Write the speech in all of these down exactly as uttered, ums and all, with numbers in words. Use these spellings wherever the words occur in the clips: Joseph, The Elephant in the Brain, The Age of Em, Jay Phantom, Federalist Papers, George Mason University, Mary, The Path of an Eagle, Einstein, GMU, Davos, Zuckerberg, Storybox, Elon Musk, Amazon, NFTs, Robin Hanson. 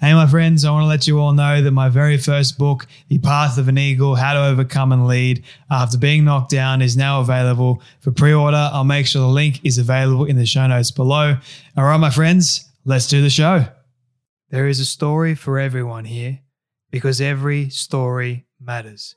Hey, my friends, I want to let you all know that my very first book, The Path of an Eagle, How to Overcome and Lead After Being Knocked Down, is now available for pre-order. I'll make sure the link is available in the show notes below. All right, my friends, let's do the show. There is a story for everyone here because every story matters.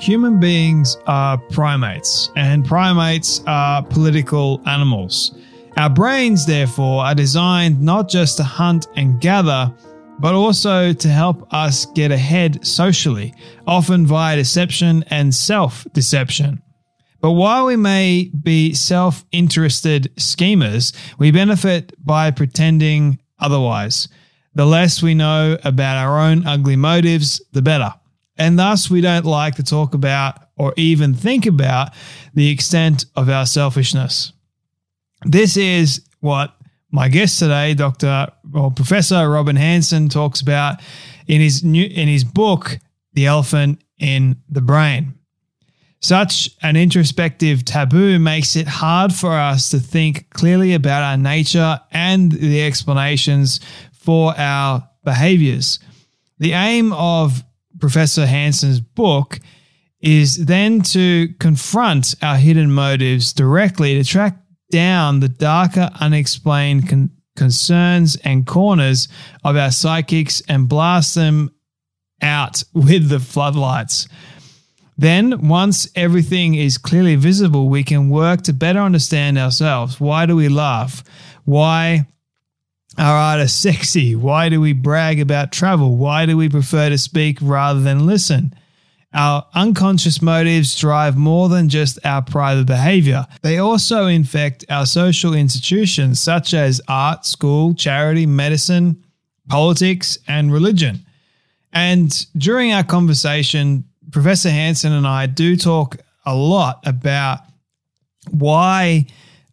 Human beings are primates, and primates are political animals. Our brains, therefore, are designed not just to hunt and gather, but also to help us get ahead socially, often via deception and self-deception. But while we may be self-interested schemers, we benefit by pretending otherwise. The less we know about our own ugly motives, the better. And thus, we don't like to talk about or even think about the extent of our selfishness. This is what my guest today, Doctor or Professor Robin Hanson, talks about in his new, in his book, The Elephant in the Brain. Such an introspective taboo makes it hard for us to think clearly about our nature and the explanations for our behaviors. The aim of Professor Hanson's book is then to confront our hidden motives directly, to track down the darker, unexplained con- concerns and corners of our psychics and blast them out with the floodlights. Then, once everything is clearly visible, we can work to better understand ourselves. Why do we laugh? Why are artists sexy? Why do we brag about travel? Why do we prefer to speak rather than listen? Our unconscious motives drive more than just our private behavior. They also infect our social institutions such as art, school, charity, medicine, politics, and religion. And during our conversation, Professor Hanson and I do talk a lot about why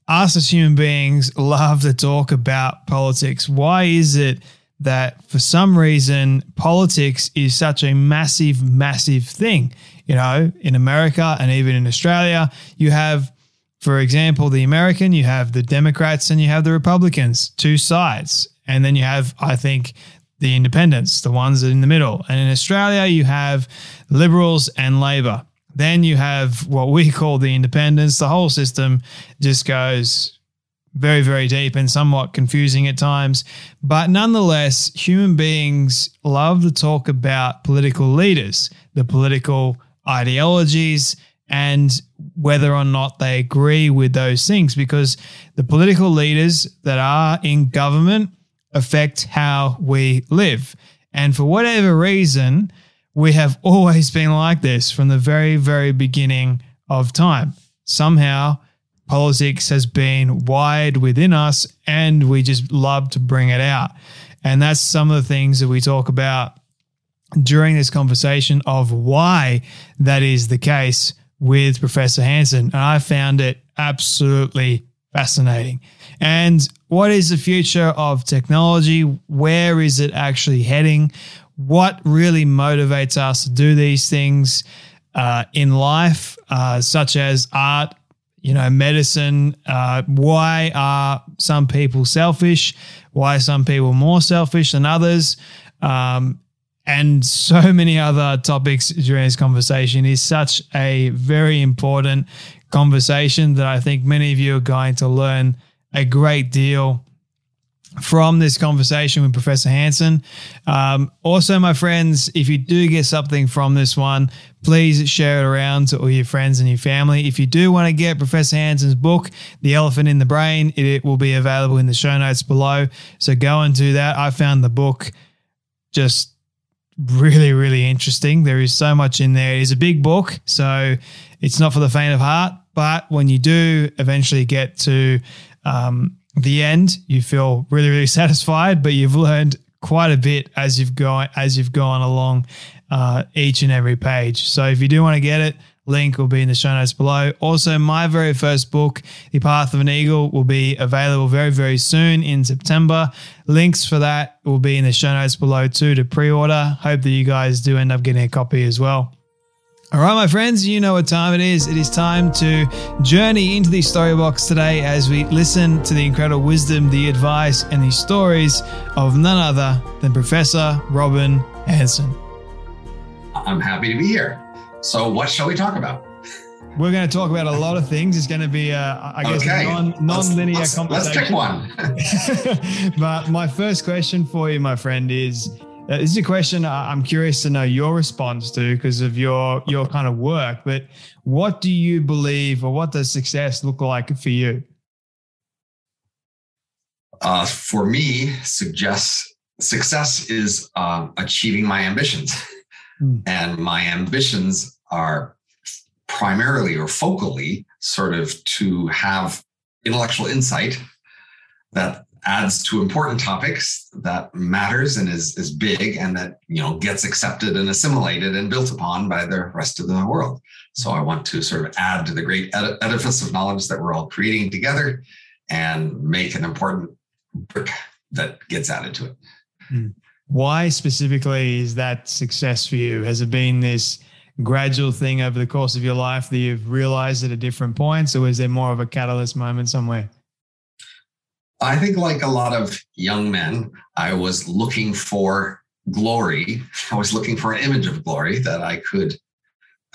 us as human beings love to talk about politics. Why is it that for some reason politics is such a massive, massive thing? You know, in America and even in Australia, you have, for example, the American, you have the Democrats and you have the Republicans, two sides. And then you have, I think, the independents, the ones in the middle. And in Australia, you have Liberals and Labor. Then you have what we call the independents. The whole system just goes very, very deep and somewhat confusing at times. But nonetheless, human beings love to talk about political leaders, the political ideologies, and whether or not they agree with those things, because the political leaders that are in government affect how we live. And for whatever reason, we have always been like this from the very, very beginning of time. Somehow, politics has been wired within us and we just love to bring it out. And that's some of the things that we talk about during this conversation of why that is the case with Professor Hanson. And I found it absolutely fascinating. And what is the future of technology? Where is it actually heading? What really motivates us to do these things uh, in life, uh, such as art, you know, medicine? Uh, why are some people selfish? Why are some people more selfish than others? Um, and so many other topics during this conversation. Is such a very important conversation that I think many of you are going to learn a great deal from this conversation with Professor Hanson. Um, also, my friends, if you do get something from this one, please share it around to all your friends and your family. If you do want to get Professor Hanson's book, The Elephant in the Brain, it, it will be available in the show notes below. So go and do that. I found the book just really, really interesting. There is so much in there. It is a big book, so it's not for the faint of heart, but when you do eventually get to um, the end, you feel really, really satisfied, but you've learned quite a bit as you've gone, as you've gone along uh, each and every page. So if you do want to get it, link will be in the show notes below. Also, my very first book, The Path of an Eagle, will be available very, very soon in September. Links for that will be in the show notes below too to pre-order. Hope that you guys do end up getting a copy as well. All right, my friends, you know what time it is. It is time to journey into the Storybox today as we listen to the incredible wisdom, the advice, and the stories of none other than Professor Robin Hanson. I'm happy to be here. So what shall we talk about? We're going to talk about a lot of things. It's going to be, uh, I guess, okay. a non, non-linear let's, let's, conversation. Let's pick one. But my first question for you, my friend, is uh, this is a question I'm curious to know your response to because of your your kind of work. But what do you believe, or what does success look like for you? Uh, for me, suggest, success is uh, achieving my ambitions. And my ambitions are primarily or focally sort of to have intellectual insight that adds to important topics that matters and is, is big and that, you know, gets accepted and assimilated and built upon by the rest of the world. So I want to sort of add to the great ed- edifice of knowledge that we're all creating together and make an important brick that gets added to it. Mm. Why specifically is that success for you? Has it been this gradual thing over the course of your life that you've realized at a different point? Or is there more of a catalyst moment somewhere? I think like a lot of young men, I was looking for glory. I was looking for an image of glory that I could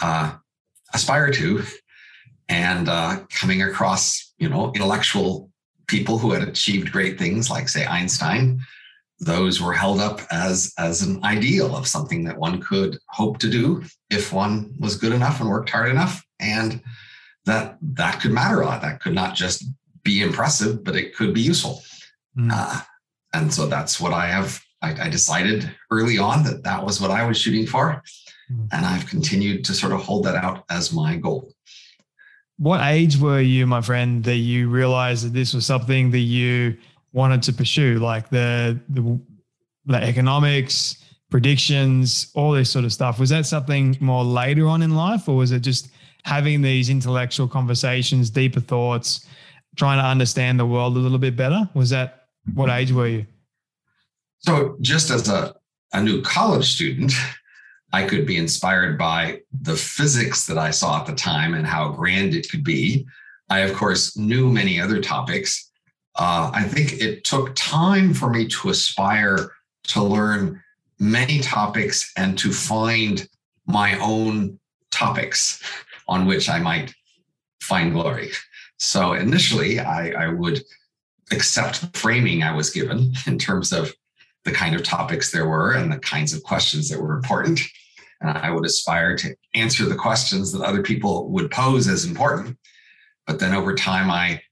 uh, aspire to. And uh, coming across, you know, intellectual people who had achieved great things like, say, Einstein, those were held up as, as an ideal of something that one could hope to do if one was good enough and worked hard enough. And that that could matter a lot. That could not just be impressive, but it could be useful. Mm. Uh, and so that's what I have. I, I decided early on that that was what I was shooting for. Mm. And I've continued to sort of hold that out as my goal. What age were you, my friend, that you realized that this was something that you wanted to pursue, like the, the the economics, predictions, all this sort of stuff? Was that something more later on in life, or was it just having these intellectual conversations, deeper thoughts, trying to understand the world a little bit better? Was that, what age were you? So just as a, a new college student, I could be inspired by the physics that I saw at the time and how grand it could be. I, of course, knew many other topics. Uh, I think it took time for me to aspire to learn many topics and to find my own topics on which I might find glory. So initially, I, I would accept the framing I was given in terms of the kind of topics there were and the kinds of questions that were important. And I would aspire to answer the questions that other people would pose as important. But then over time, I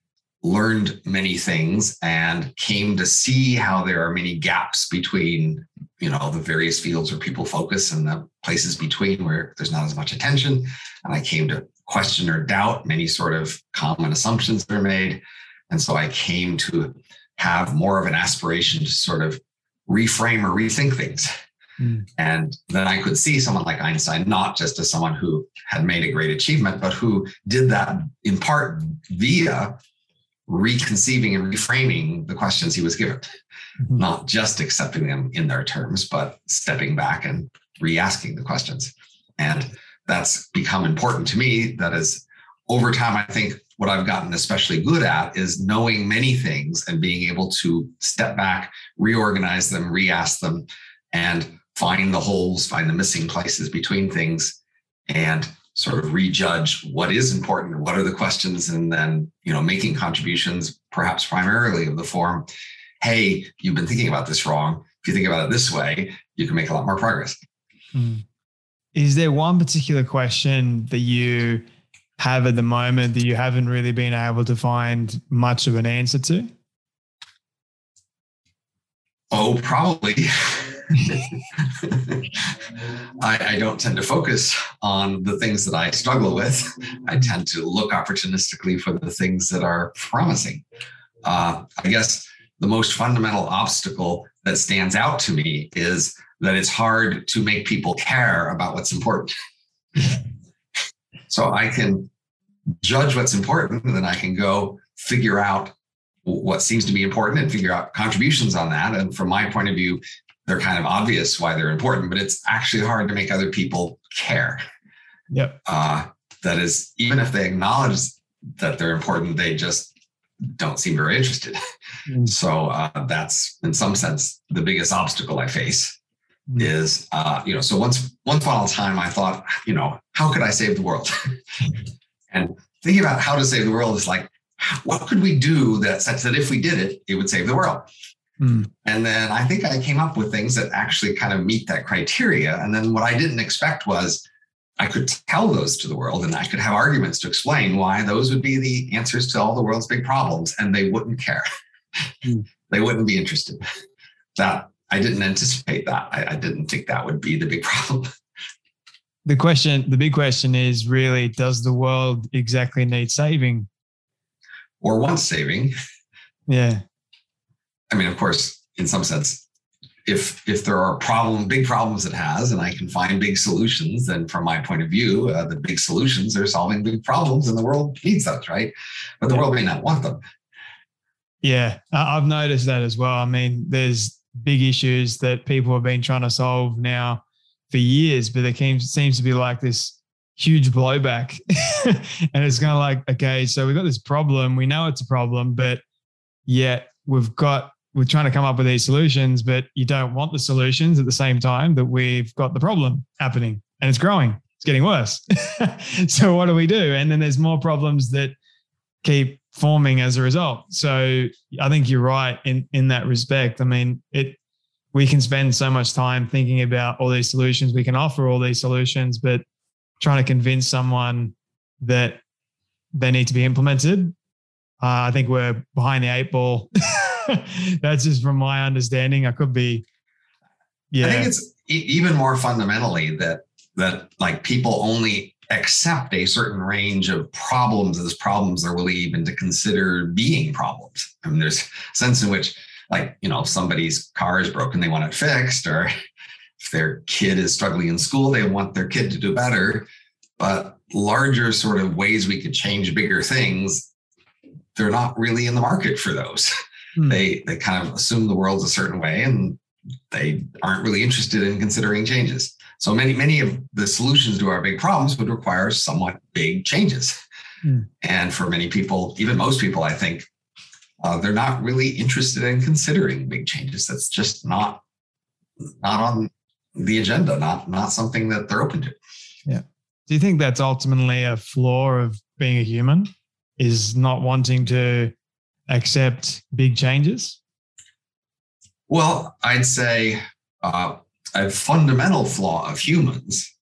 learned many things and came to see how there are many gaps between, you know, the various fields where people focus and the places between where there's not as much attention. And I came to question or doubt many sort of common assumptions that are made. And so I came to have more of an aspiration to sort of reframe or rethink things. Mm. And then I could see someone like Einstein, not just as someone who had made a great achievement, but who did that in part via reconceiving and reframing the questions he was given, mm-hmm. not just accepting them in their terms, but stepping back and re-asking the questions. And that's become important to me. That is, over time, I think what I've gotten especially good at is knowing many things and being able to step back, reorganize them, re-ask them, and find the holes, find the missing places between things, and sort of rejudge what is important, what are the questions, and then, you know, making contributions, perhaps primarily of the form, hey, you've been thinking about this wrong. If you think about it this way, you can make a lot more progress. Mm. Is there one particular question that you have at the moment that you haven't really been able to find much of an answer to? Oh, probably. I, I don't tend to focus on the things that I struggle with. I tend to look opportunistically for the things that are promising. Uh, I guess the most fundamental obstacle that stands out to me is that it's hard to make people care about what's important. So I can judge what's important, and then I can go figure out what seems to be important and figure out contributions on that. And from my point of view, they're kind of obvious why they're important, but it's actually hard to make other people care. Yep. Uh, that is, even if they acknowledge that they're important, they just don't seem very interested. Mm. So uh, that's, in some sense, the biggest obstacle I face. Mm. Is, uh, you know, so once, once upon a time, I thought, you know, how could I save the world? And thinking about how to save the world is like, what could we do that such that if we did it, it would save the world? Mm. And then I think I came up with things that actually kind of meet that criteria. And then what I didn't expect was I could tell those to the world, and I could have arguments to explain why those would be the answers to all the world's big problems, and they wouldn't care. Mm. They wouldn't be interested. That I didn't anticipate that. I, I didn't think that would be the big problem. The question, the big question is really, does the world exactly need saving? Or want saving? Yeah. I mean, of course, in some sense, if if there are problem, big problems it has, and I can find big solutions, then from my point of view, uh, the big solutions are solving big problems, and the world needs those, right? But the yeah. world may not want them. Yeah, I've noticed that as well. I mean, there's big issues that people have been trying to solve now for years, but there came, seems to be like this huge blowback. And it's kind of like, okay, so we've got this problem. We know it's a problem, but yet we've got, we're trying to come up with these solutions, but you don't want the solutions at the same time that we've got the problem happening, and it's growing, it's getting worse. So what do we do? And then there's more problems that keep forming as a result. So I think you're right in, in that respect. I mean, it, we can spend so much time thinking about all these solutions. We can offer all these solutions, but trying to convince someone that they need to be implemented, uh, I think we're behind the eight ball. That's just from my understanding. I could be, yeah. I think it's even more fundamentally that, that like people only accept a certain range of problems as problems they're really even to consider being problems. I mean, there's a sense in which, like, you know, if somebody's car is broken, they want it fixed, or if their kid is struggling in school, they want their kid to do better. But larger sort of ways we could change bigger things, they're not really in the market for those. Hmm. They they kind of assume the world's a certain way, and they aren't really interested in considering changes. So many, many of the solutions to our big problems would require somewhat big changes. Mm. And for many people, even most people, I think, uh, they're not really interested in considering big changes. That's just not, not on the agenda, not, not something that they're open to. Yeah. Do you think that's ultimately a flaw of being a human, is not wanting to accept big changes? Well, I'd say, uh, a fundamental flaw of humans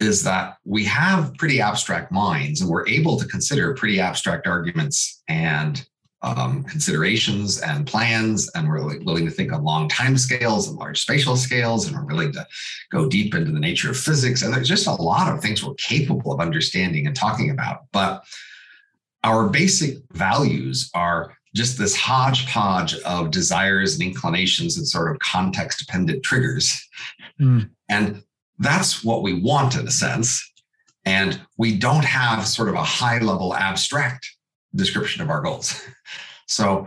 is that we have pretty abstract minds, and we're able to consider pretty abstract arguments and um, considerations and plans, and we're willing to think on long time scales and large spatial scales, and we're willing to go deep into the nature of physics. And there's just a lot of things we're capable of understanding and talking about. But our basic values are just this hodgepodge of desires and inclinations and sort of context-dependent triggers. Mm. And that's what we want in a sense. And we don't have sort of a high-level abstract description of our goals. So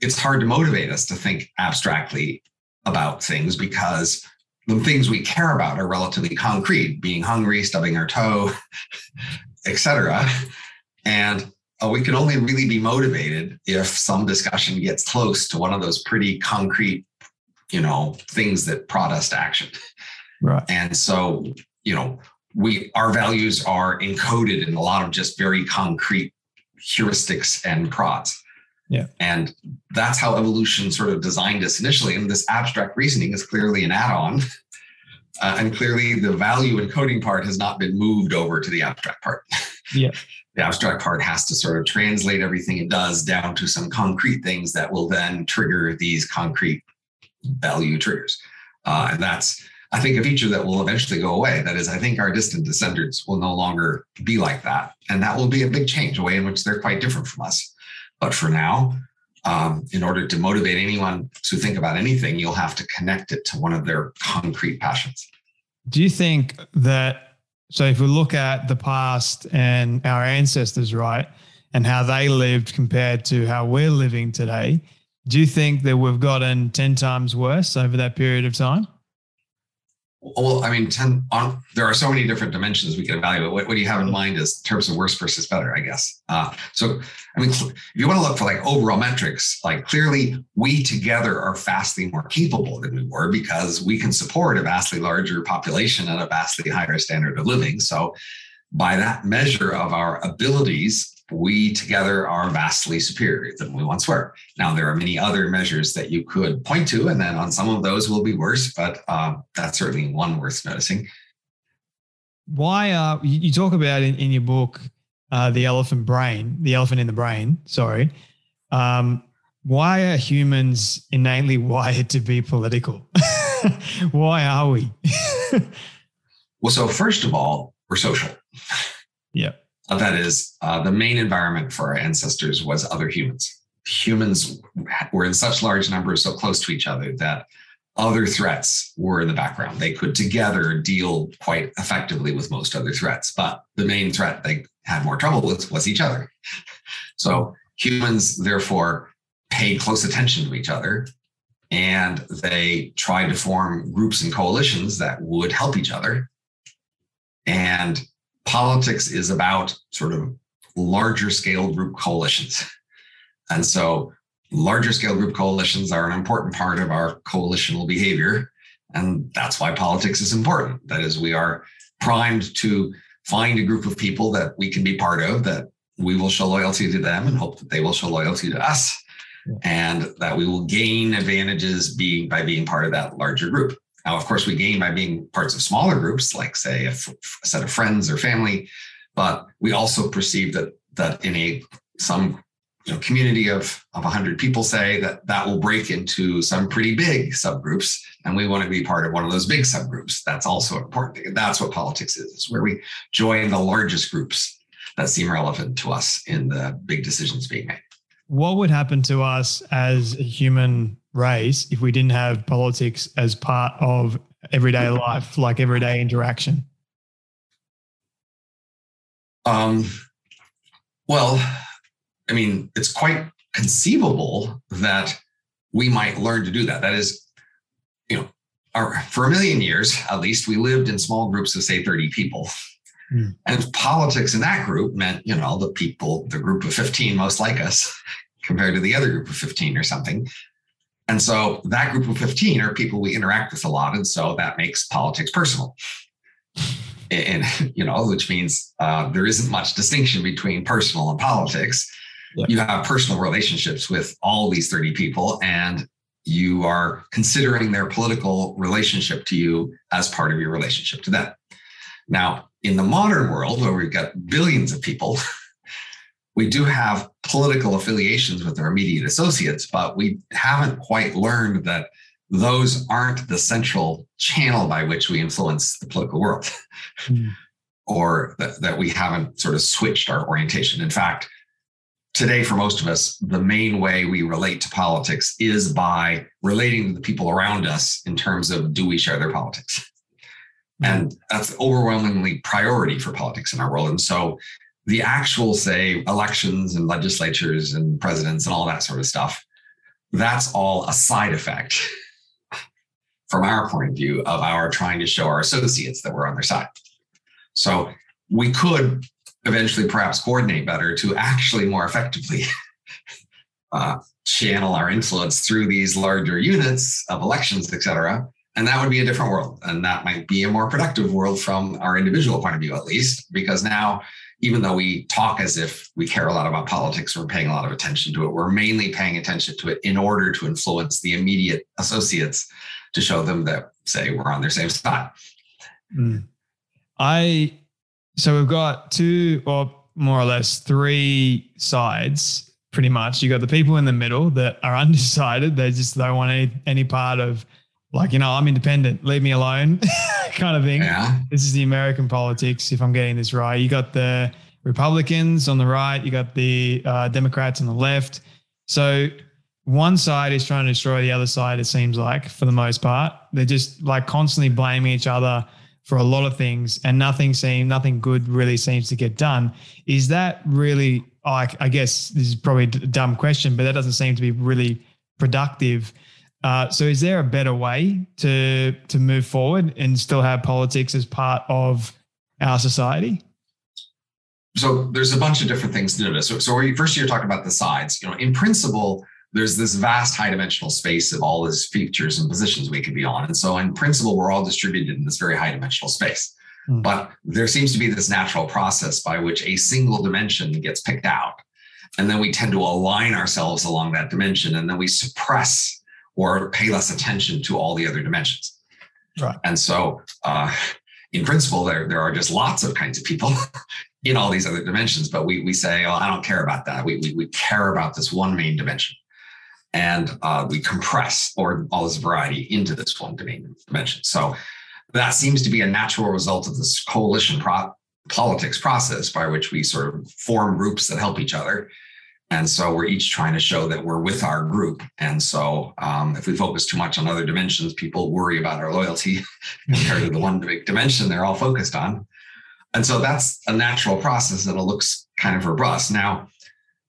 it's hard to motivate us to think abstractly about things because the things we care about are relatively concrete, being hungry, stubbing our toe, et cetera. And uh, we can only really be motivated if some discussion gets close to one of those pretty concrete, you know, things that prod us to action. Right. And so, you know, we, our values are encoded in a lot of just very concrete heuristics and prods. Yeah. And that's how evolution sort of designed us initially. And this abstract reasoning is clearly an add-on. Uh, and clearly the value encoding part has not been moved over to the abstract part. Yeah. The abstract part has to sort of translate everything it does down to some concrete things that will then trigger these concrete value triggers. Uh, and that's, I think, a feature that will eventually go away. That is, I think our distant descendants will no longer be like that. And that will be a big change, a way in which they're quite different from us. But for now, um, in order to motivate anyone to think about anything, you'll have to connect it to one of their concrete passions. Do you think that, so if we look at the past and our ancestors, right, and how they lived compared to how we're living today, do you think that we've gotten ten times worse over that period of time? Well, I mean, ten, on, there are so many different dimensions we can evaluate. What, what do you have in mind as terms of worse versus better, I guess? Uh, so, I mean, if you want to look for like overall metrics, like clearly we together are vastly more capable than we were because we can support a vastly larger population and a vastly higher standard of living. So by that measure of our abilities, we together are vastly superior than we once were. Now, there are many other measures that you could point to, and then on some of those will be worse, but uh, that's certainly one worth noticing. Why are, you talk about in, in your book, uh, The Elephant Brain, The Elephant in the Brain, sorry. Um, why are humans innately wired to be political? Why are we? Well, so first of all, we're social. Yeah. That is, uh, the main environment for our ancestors was other humans. Humans were in such large numbers, so close to each other, that other threats were in the background. They could together deal quite effectively with most other threats, but the main threat they had more trouble with was each other. So humans, therefore, paid close attention to each other, and they tried to form groups and coalitions that would help each other. And politics is about sort of larger scale group coalitions. And so larger scale group coalitions are an important part of our coalitional behavior. And that's why politics is important. That is, we are primed to find a group of people that we can be part of, that we will show loyalty to them and hope that they will show loyalty to us, and that we will gain advantages being by being part of that larger group. Now, of course, we gain by being parts of smaller groups, like, say, a, f- a set of friends or family. But we also perceive that that in a some you know, community of, of one hundred people, say, that that will break into some pretty big subgroups. And we want to be part of one of those big subgroups. That's also important. And that's what politics is, is where we join the largest groups that seem relevant to us in the big decisions being made. What would happen to us as a human race if we didn't have politics as part of everyday life, like everyday interaction? Um, well, I mean, it's quite conceivable that we might learn to do that. That is, you know, our, for a million years, at least, we lived in small groups of, say, thirty people. Mm. And politics in that group meant, you know, the people, the group of fifteen most like us compared to the other group of fifteen or something. And so that group of fifteen are people we interact with a lot. And so that makes politics personal. And, you know, which means uh, there isn't much distinction between personal and politics. Yeah. You have personal relationships with all these thirty people, and you are considering their political relationship to you as part of your relationship to them. Now, in the modern world, where we've got billions of people, we do have political affiliations with our immediate associates, but we haven't quite learned that those aren't the central channel by which we influence the political world, mm. or that, that we haven't sort of switched our orientation. In fact, today, for most of us, the main way we relate to politics is by relating to the people around us in terms of, do we share their politics? Mm. And that's overwhelmingly priority for politics in our world. And so the actual, say, elections and legislatures and presidents and all that sort of stuff, that's all a side effect from our point of view of our trying to show our associates that we're on their side. So we could eventually perhaps coordinate better to actually more effectively uh, channel our influence through these larger units of elections, et cetera. And that would be a different world. And that might be a more productive world from our individual point of view, at least, because now, even though we talk as if we care a lot about politics, we're paying a lot of attention to it. We're mainly paying attention to it in order to influence the immediate associates to show them that, say, we're on their same side. Mm. I, so we've got two or more or less three sides, pretty much. You got the people in the middle that are undecided. They just don't want any, any part of, like, you know, I'm independent, leave me alone kind of thing. Yeah. This is the American politics, if I'm getting this right. You got the Republicans on the right. You got the uh, Democrats on the left. So one side is trying to destroy the other side, it seems like, for the most part. They're just like constantly blaming each other for a lot of things, and nothing seems, nothing good really seems to get done. Is that really, oh, I, I guess this is probably a dumb question, but that doesn't seem to be really productive. Uh, so is there a better way to to move forward and still have politics as part of our society? So there's a bunch of different things to notice. So, so first you're talking about the sides. You know, in principle, there's this vast high-dimensional space of all these features and positions we could be on. And so in principle, we're all distributed in this very high-dimensional space. Mm. But there seems to be this natural process by which a single dimension gets picked out. And then we tend to align ourselves along that dimension. And then we suppress or pay less attention to all the other dimensions. Right. And so uh, in principle, there, there are just lots of kinds of people in all these other dimensions, but we we say, oh, I don't care about that. We, we, we care about this one main dimension. And uh, we compress or all this variety into this one main dimension. So that seems to be a natural result of this coalition pro- politics process by which we sort of form groups that help each other. And so we're each trying to show that we're with our group. And so um, if we focus too much on other dimensions, people worry about our loyalty compared to the one big dimension they're all focused on. And so that's a natural process, and it looks kind of robust. Now,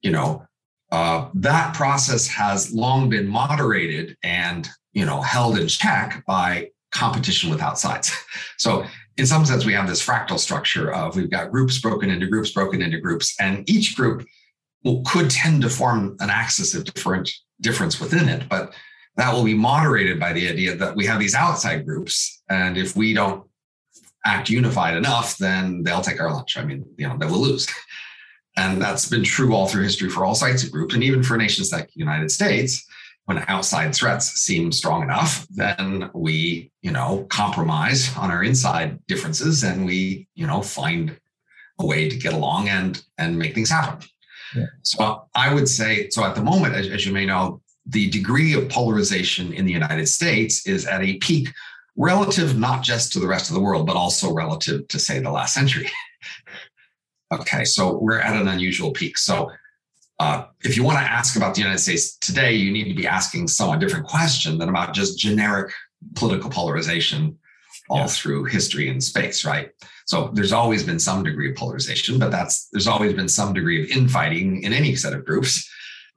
you know, uh, that process has long been moderated and, you know, held in check by competition with outsides. So in some sense, we have this fractal structure of we've got groups broken into groups, broken into groups, and each group could tend to form an axis of different difference within it, but that will be moderated by the idea that we have these outside groups. And if we don't act unified enough, then they'll take our lunch. I mean, you know, they will lose. And that's been true all through history for all sides of groups. And even for nations like the United States, when outside threats seem strong enough, then we, you know, compromise on our inside differences, and we, you know, find a way to get along and, and make things happen. Yeah. So I would say, so at the moment, as, as you may know, the degree of polarization in the United States is at a peak relative not just to the rest of the world, but also relative to, say, the last century. Okay, so we're at an unusual peak. So uh, if you want to ask about the United States today, you need to be asking somewhat different question than about just generic political polarization all yeah. through history and space, right? So there's always been some degree of polarization, but that's there's always been some degree of infighting in any set of groups,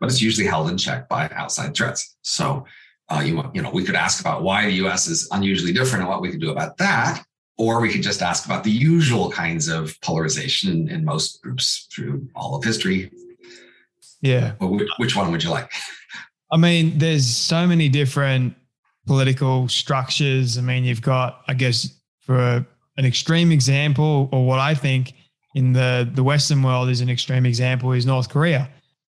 but it's usually held in check by outside threats. So uh, you you know we could ask about why the U S is unusually different and what we could do about that, or we could just ask about the usual kinds of polarization in most groups through all of history. Yeah. Which, which one would you like? I mean, there's so many different political structures. I mean, you've got, I guess, for an extreme example, or what I think in the, the Western world is an extreme example, is North Korea,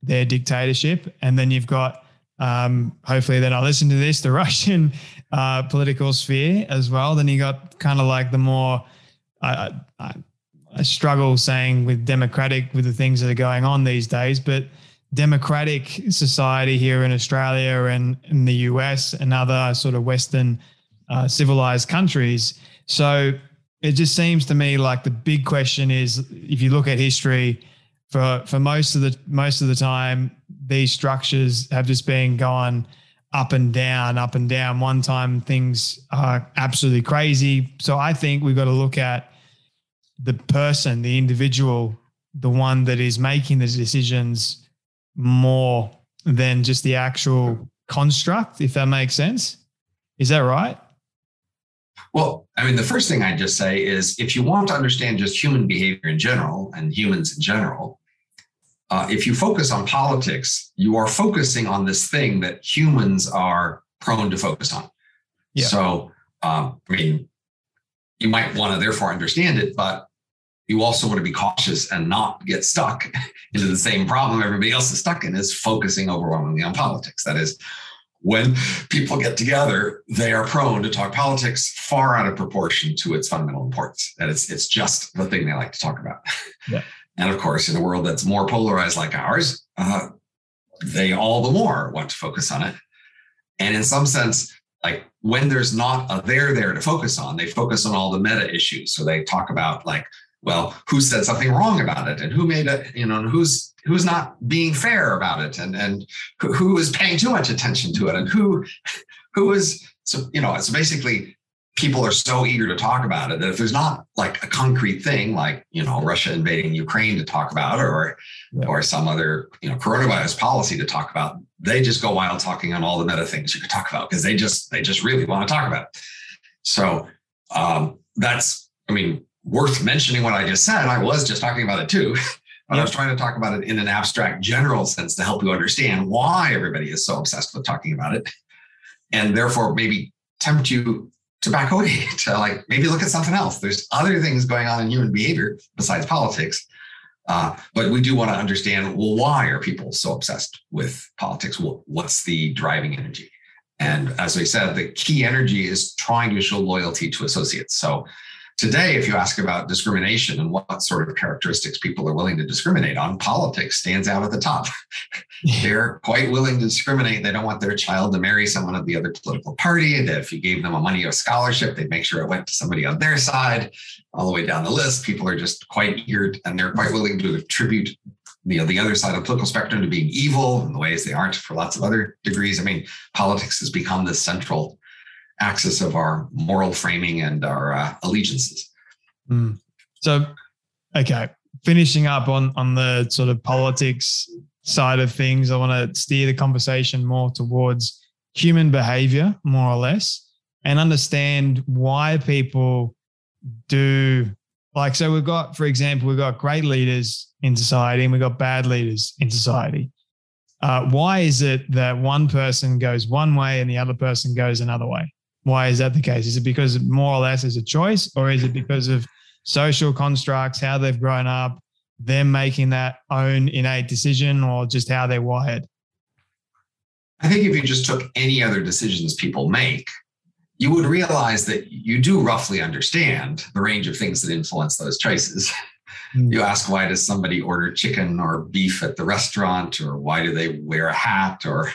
their dictatorship. And then you've got, um, hopefully then I listen to this, the Russian uh, political sphere as well. Then you got kind of like the more, I, I, I struggle saying with democratic, with the things that are going on these days, but democratic society here in Australia and in the U S and other sort of Western uh, civilized countries. So it just seems to me like the big question is, if you look at history, for for most of the most of the time, these structures have just been going up and down, up and down. One time things are absolutely crazy. So I think we've got to look at the person, the individual, the one that is making the decisions more than just the actual construct, if that makes sense. Is that right? Well, I mean, the first thing I'd just say is if you want to understand just human behavior in general and humans in general, uh, if you focus on politics, you are focusing on this thing that humans are prone to focus on. Yeah. So, um, I mean, you might want to therefore understand it, but you also want to be cautious and not get stuck into the same problem everybody else is stuck in, is focusing overwhelmingly on politics. That is, when people get together, they are prone to talk politics far out of proportion to its fundamental importance. That it's it's just the thing they like to talk about. Yeah. And of course, in a world that's more polarized like ours, uh, they all the more want to focus on it. And in some sense, like when there's not a there there to focus on, they focus on all the meta issues. So they talk about like, well, who said something wrong about it, and who made it, you know, and who's who's not being fair about it, and and who is paying too much attention to it, and who who is, so, you know, it's basically people are so eager to talk about it that if there's not like a concrete thing like, you know, Russia invading Ukraine to talk about, or yeah. or some other, you know, coronavirus policy to talk about, they just go wild talking on all the meta things you could talk about because they just they just really want to talk about it. So um, that's, I mean, worth mentioning what I just said. I was just talking about it too. But I was trying to talk about it in an abstract general sense to help you understand why everybody is so obsessed with talking about it, and therefore maybe tempt you to back away, to like maybe look at something else. There's other things going on in human behavior besides politics, uh, but we do want to understand, well, why are people so obsessed with politics? What's the driving energy? And as we said, the key energy is trying to show loyalty to associates. So today, if you ask about discrimination and what sort of characteristics people are willing to discriminate on, politics stands out at the top. They're quite willing to discriminate. They don't want their child to marry someone of the other political party. And if you gave them a money or scholarship, they'd make sure it went to somebody on their side. All the way down the list, people are just quite eager, and they're quite willing to attribute, you know, the other side of the political spectrum to being evil in the ways they aren't for lots of other degrees. I mean, politics has become the central axis of our moral framing and our uh, allegiances. Mm. So, okay, finishing up on, on the sort of politics side of things, I want to steer the conversation more towards human behavior, more or less, and understand why people do, like, so we've got, for example, we've got great leaders in society and we've got bad leaders in society. Uh, why is it that one person goes one way and the other person goes another way? Why is that the case? Is it because more or less is a choice, or is it because of social constructs, how they've grown up, them making that own innate decision, or just how they're wired? I think if you just took any other decisions people make, you would realize that you do roughly understand the range of things that influence those choices. Mm. You ask, why does somebody order chicken or beef at the restaurant, or why do they wear a hat, or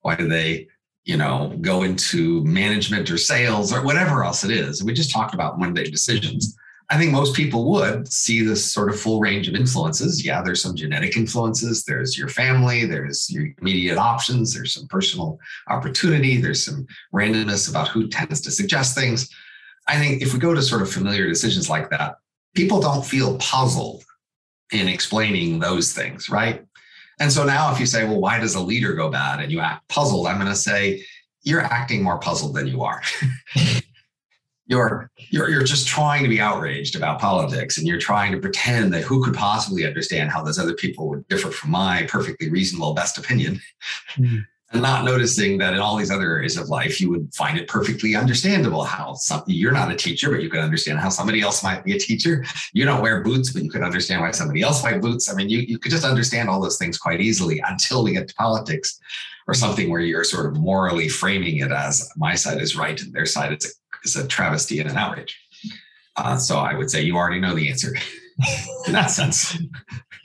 why do they, you know, go into management or sales or whatever else it is. We just talked about one-day decisions. I think most people would see this sort of full range of influences. Yeah, there's some genetic influences. There's your family. There's your immediate options. There's some personal opportunity. There's some randomness about who tends to suggest things. I think if we go to sort of familiar decisions like that, people don't feel puzzled in explaining those things, right? And so now if you say, well, why does a leader go bad, and you act puzzled, I'm going to say, you're acting more puzzled than you are. you're, you're, you're just trying to be outraged about politics, and you're trying to pretend that who could possibly understand how those other people would differ from my perfectly reasonable best opinion, mm-hmm. and not noticing that in all these other areas of life, you would find it perfectly understandable how some, you're not a teacher, but you could understand how somebody else might be a teacher. You don't wear boots, but you could understand why somebody else might boots. I mean, you, you could just understand all those things quite easily until we get to politics, or something where you're sort of morally framing it as my side is right and their side is a, is a travesty and an outrage. Uh, so I would say you already know the answer in that sense.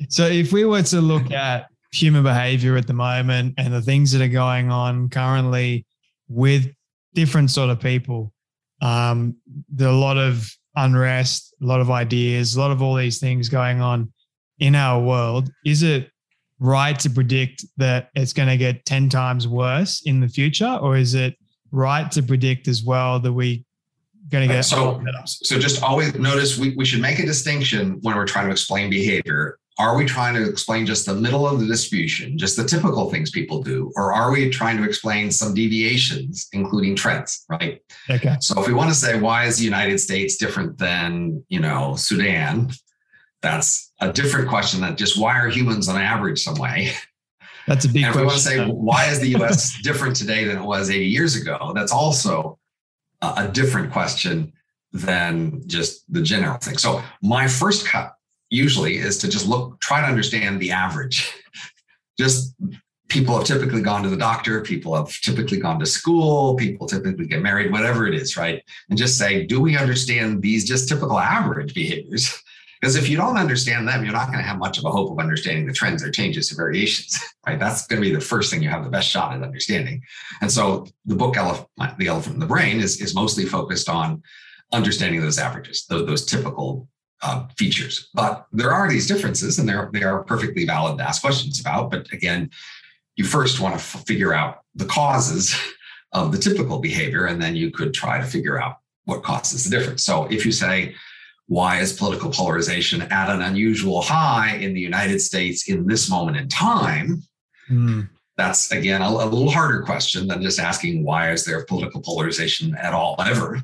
So if we were to look at human behavior at the moment and the things that are going on currently with different sort of people. Um, there are a lot of unrest, a lot of ideas, a lot of all these things going on in our world. Is it right to predict that it's going to get ten times worse in the future? Or is it right to predict as well that we going to get so, so just always notice we, we should make a distinction when we're trying to explain behavior are we trying to explain just the middle of the distribution, just the typical things people do, or are we trying to explain some deviations, including trends, right? Okay. So if we want to say, why is the United States different than, you know, Sudan? That's a different question than just why are humans on average some way? That's a big and if question. If we want to say, well, why is the U S different today than it was eighty years ago? That's also a different question than just the general thing. So my first cut usually is to just look, try to understand the average. Just people have typically gone to the doctor, people have typically gone to school, people typically get married, whatever it is, right? And just say, do we understand these just typical average behaviors? Because if you don't understand them, you're not going to have much of a hope of understanding the trends or changes or variations, right? That's going to be the first thing you have the best shot at understanding. And so the book, The Elephant in the Brain, is, is mostly focused on understanding those averages, those, those typical uh, features. But there are these differences, and they're, they are perfectly valid to ask questions about. But again, you first want to f- figure out the causes of the typical behavior, and then you could try to figure out what causes the difference. So if you say, why is political polarization at an unusual high in the United States in this moment in time? Mm. That's, again, a, a little harder question than just asking why is there political polarization at all ever?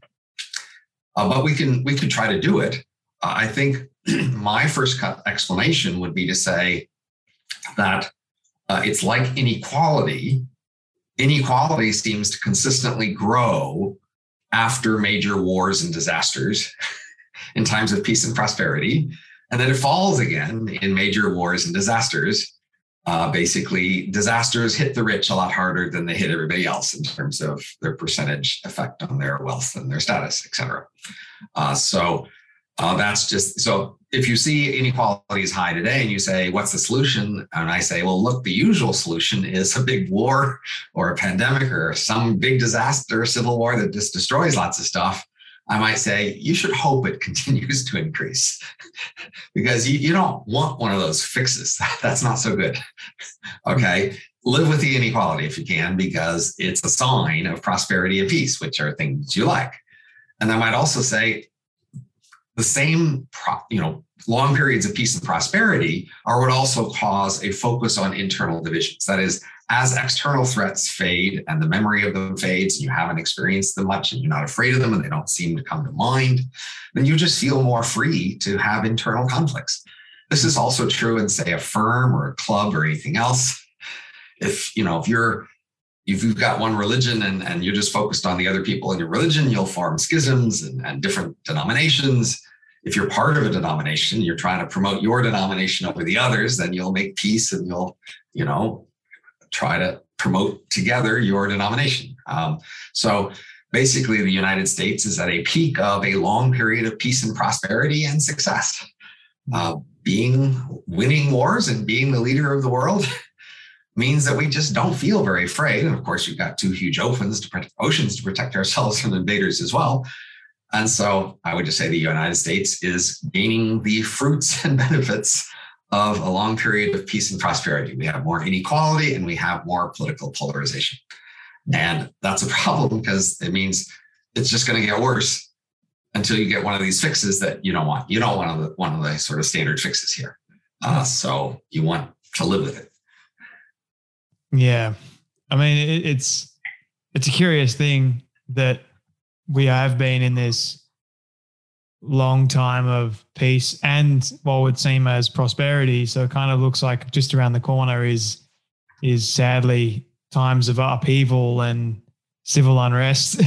Uh, but we can we can try to do it. Uh, I think my first cut explanation would be to say that uh, it's like inequality. Inequality seems to consistently grow after major wars and disasters in times of peace and prosperity, and then it falls again in major wars and disasters. Uh, basically, disasters hit the rich a lot harder than they hit everybody else in terms of their percentage effect on their wealth and their status, et cetera. Uh, so uh, that's just, so if you see inequality is high today and you say, what's the solution? And I say, well, look, the usual solution is a big war or a pandemic or some big disaster, civil war that just destroys lots of stuff. I might say, you should hope it continues to increase because you, you don't want one of those fixes. That's not so good. Okay, live with the inequality if you can, because it's a sign of prosperity and peace, which are things you like. And I might also say the same, you know, long periods of peace and prosperity are what also cause a focus on internal divisions. That is, as external threats fade and the memory of them fades, and you haven't experienced them much and you're not afraid of them and they don't seem to come to mind, then you just feel more free to have internal conflicts. This is also true in, say, a firm or a club or anything else. If, you know, if you're, if you've got one religion and, and you're just focused on the other people in your religion, you'll form schisms and, and different denominations. If you're part of a denomination, you're trying to promote your denomination over the others, then you'll make peace and you'll, you know, try to promote together your denomination. Um, so basically, the United States is at a peak of a long period of peace and prosperity and success. Uh, being winning wars and being the leader of the world means that we just don't feel very afraid. And of course, you've got two huge oceans to protect, oceans to protect ourselves from invaders as well. And so I would just say the United States is gaining the fruits and benefits of a long period of peace and prosperity. We have more inequality and we have more political polarization. And that's a problem because it means it's just going to get worse until you get one of these fixes that you don't want. You don't want one of the, one of the sort of standard fixes here. Uh, so you want to live with it. Yeah. I mean, it, it's, it's a curious thing that we have been in this long time of peace and what would seem as prosperity. So it kind of looks like just around the corner is is sadly times of upheaval and civil unrest.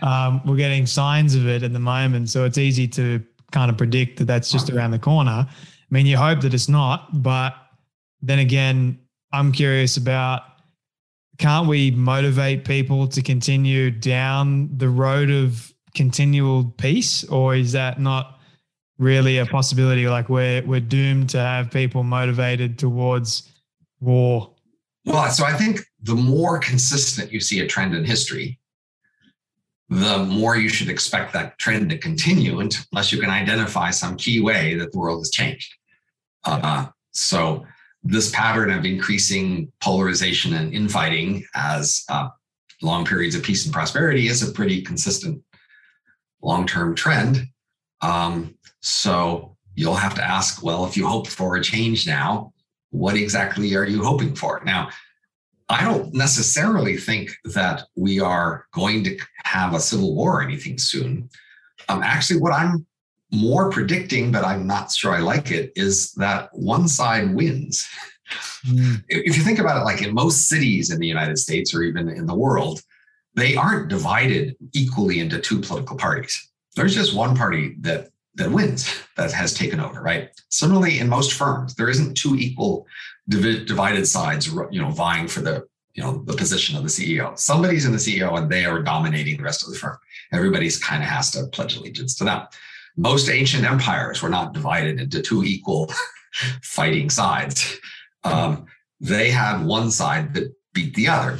um, we're getting signs of it at the moment. So it's easy to kind of predict that that's just around the corner. I mean, you hope that it's not, but then again, I'm curious about, can't we motivate people to continue down the road of continual peace, or is that not really a possibility? Like we're we're doomed to have people motivated towards war. Well, so I think the more consistent you see a trend in history, the more you should expect that trend to continue, unless you can identify some key way that the world has changed. Uh, so this pattern of increasing polarization and infighting as uh, long periods of peace and prosperity is a pretty consistent long-term trend. Um, so you'll have to ask, well, if you hope for a change now, what exactly are you hoping for? Now, I don't necessarily think that we are going to have a civil war or anything soon. Um, actually, what I'm more predicting, but I'm not sure I like it, is that one side wins. Mm. If you think about it, like in most cities in the United States or even in the world, they aren't divided equally into two political parties. There's just one party that that wins, that has taken over, right? Similarly, in most firms, there isn't two equal div- divided sides, you know, vying for the, you know, the position of the C E O. Somebody's in the C E O and they are dominating the rest of the firm. Everybody's kind of has to pledge allegiance to them. Most ancient empires were not divided into two equal fighting sides. Um, they had one side that beat the other.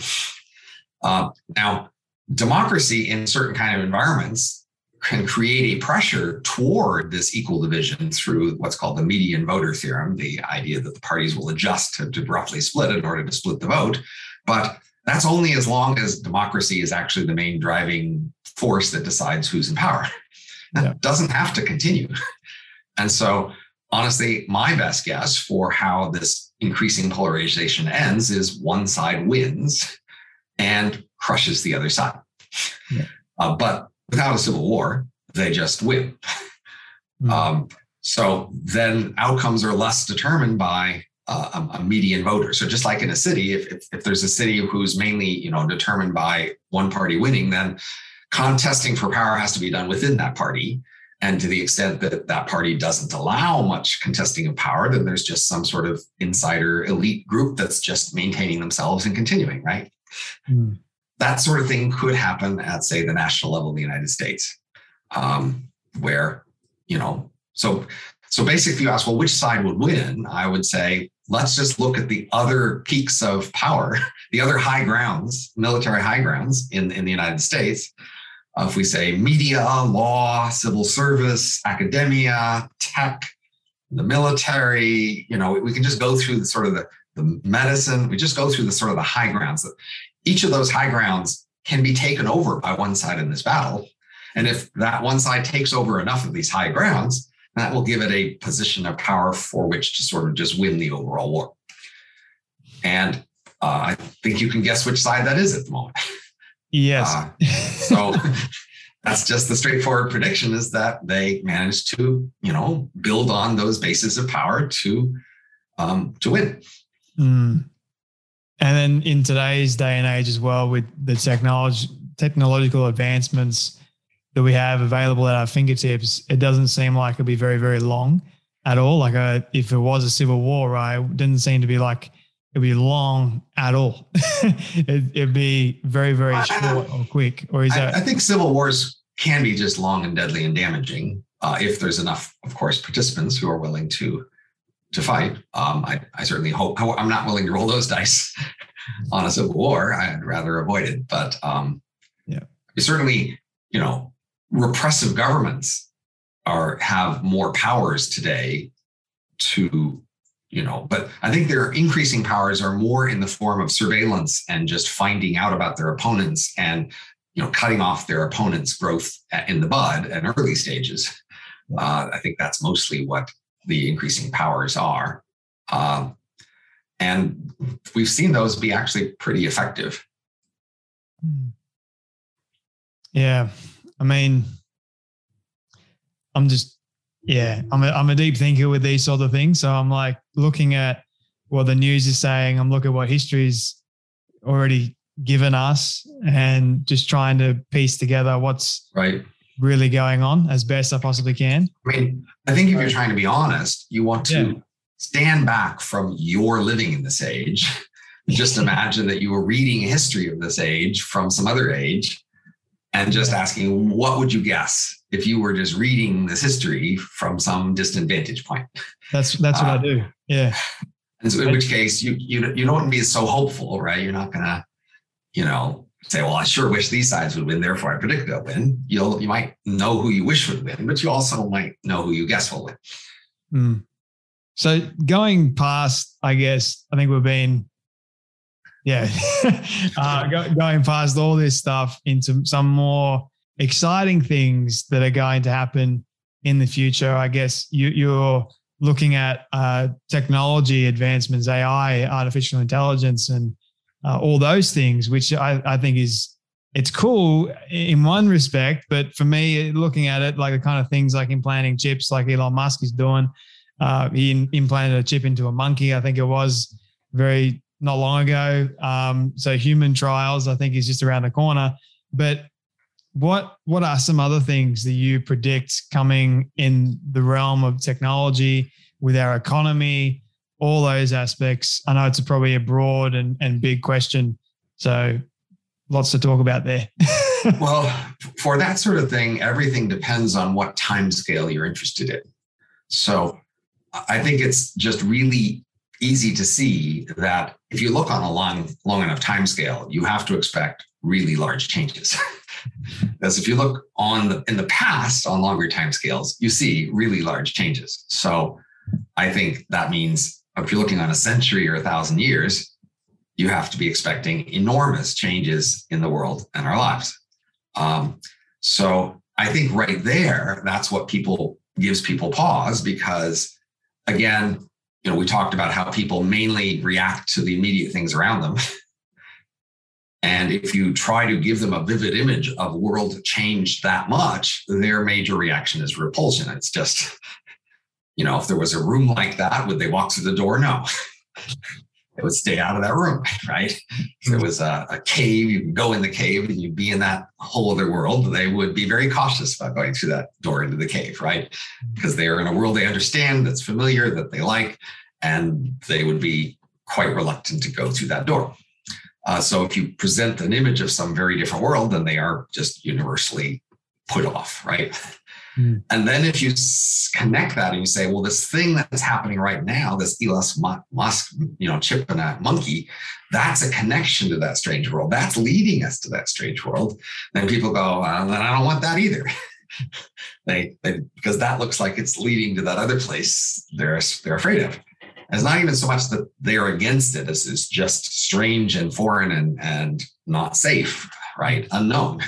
Uh, now, democracy in certain kind of environments can create a pressure toward this equal division through what's called the median voter theorem, the idea that the parties will adjust to, to roughly split in order to split the vote. But that's only as long as democracy is actually the main driving force that decides who's in power. That yeah. doesn't have to continue. And so, honestly, my best guess for how this increasing polarization ends is one side wins and crushes the other side. Yeah. Uh, but without a civil war, they just win. Mm-hmm. Um, so then outcomes are less determined by uh, a, a median voter. So just like in a city, if, if if there's a city who's mainly, you know, determined by one party winning, then contesting for power has to be done within that party. And to the extent that that party doesn't allow much contesting of power, then there's just some sort of insider elite group that's just maintaining themselves and continuing, right? Mm. That sort of thing could happen at, say, the national level in the United States, um, where, you know, so so basically if you ask, well, which side would win? I would say, let's just look at the other peaks of power, the other high grounds, military high grounds in, in the United States. Uh, if we say media, law, civil service, academia, tech, the military, you know, we can just go through the sort of the, the medicine. We just go through the sort of the high grounds that, each of those high grounds can be taken over by one side in this battle. And if that one side takes over enough of these high grounds, that will give it a position of power for which to sort of just win the overall war. And uh, I think you can guess which side that is at the moment. Yes. Uh, so that's just the straightforward prediction, is that they managed to, you know, build on those bases of power to, um, to win. Mm. And then in today's day and age as well, with the technology, technological advancements that we have available at our fingertips, it doesn't seem like it'll be very, very long at all. Like a, if it was a civil war, right, it didn't seem to be like it'd be long at all. it, it'd be very, very I, short or quick. Or is that? I, I think civil wars can be just long and deadly and damaging uh, if there's enough, of course, participants who are willing to to fight. Um, I, I certainly hope, I'm not willing to roll those dice on a civil war. I'd rather avoid it, but um, yeah, certainly, you know, repressive governments are, have more powers today to, you know, but I think their increasing powers are more in the form of surveillance and just finding out about their opponents and, you know, cutting off their opponent's growth in the bud at early stages. Uh, I think that's mostly what the increasing powers are. Um, and we've seen those be actually pretty effective. Yeah. I mean, I'm just, yeah, I'm a, I'm a deep thinker with these sort of things. So I'm like looking at what the news is saying. I'm looking at what history's already given us and just trying to piece together what's right. really going on as best I possibly can. I mean, I think if you're trying to be honest, you want to yeah. stand back from your living in this age. Just imagine that you were reading a history of this age from some other age and just asking, what would you guess if you were just reading this history from some distant vantage point? That's that's uh, what I do. Yeah. And so in which case you you you don't be so hopeful, right? You're not gonna, you know, say, well, I sure wish these sides would win, therefore I predict they'll win. You'll, you might know who you wish would win, but you also might know who you guess will win. Mm. So going past, I guess, I think we've been, yeah, uh, go, going past all this stuff into some more exciting things that are going to happen in the future, I guess you, you're looking at uh, technology advancements, A I, artificial intelligence, and uh, all those things, which I, I think is, it's cool in one respect, but for me, looking at it, like the kind of things like implanting chips, like Elon Musk is doing, uh, he implanted a chip into a monkey, I think it was very not long ago. Um, so human trials, I think, is just around the corner. But What what are some other things that you predict coming in the realm of technology with our economy, all those aspects? I know it's probably a broad and, and big question, so lots to talk about there. Well, for that sort of thing, everything depends on what time scale you're interested in. So I think it's just really easy to see that if you look on a long, long enough time scale, you have to expect really large changes. Because if you look on the, in the past on longer timescales, you see really large changes. So I think that means if you're looking on a century or a thousand years, you have to be expecting enormous changes in the world and our lives. Um, so I think right there, that's what people gives people pause, because again, you know, we talked about how people mainly react to the immediate things around them. And if you try to give them a vivid image of world change that much, their major reaction is repulsion. It's just, you know, if there was a room like that, would they walk through the door? No, they would stay out of that room, right? If there was a, a cave, you could go in the cave and you'd be in that whole other world. They would be very cautious about going through that door into the cave, right? Because they are in a world they understand, that's familiar, that they like, and they would be quite reluctant to go through that door. Uh, so if you present an image of some very different world, then they are just universally put off, right? Mm. And then if you connect that and you say, well, this thing that's happening right now, this Elon Musk, you know, chip in a monkey, that's a connection to that strange world. That's leading us to that strange world. Then people go, well, then I don't want that either. they, they because that looks like it's leading to that other place they're they're afraid of. It's not even so much that they're against it as it's just strange and foreign and, and not safe, right? Unknown.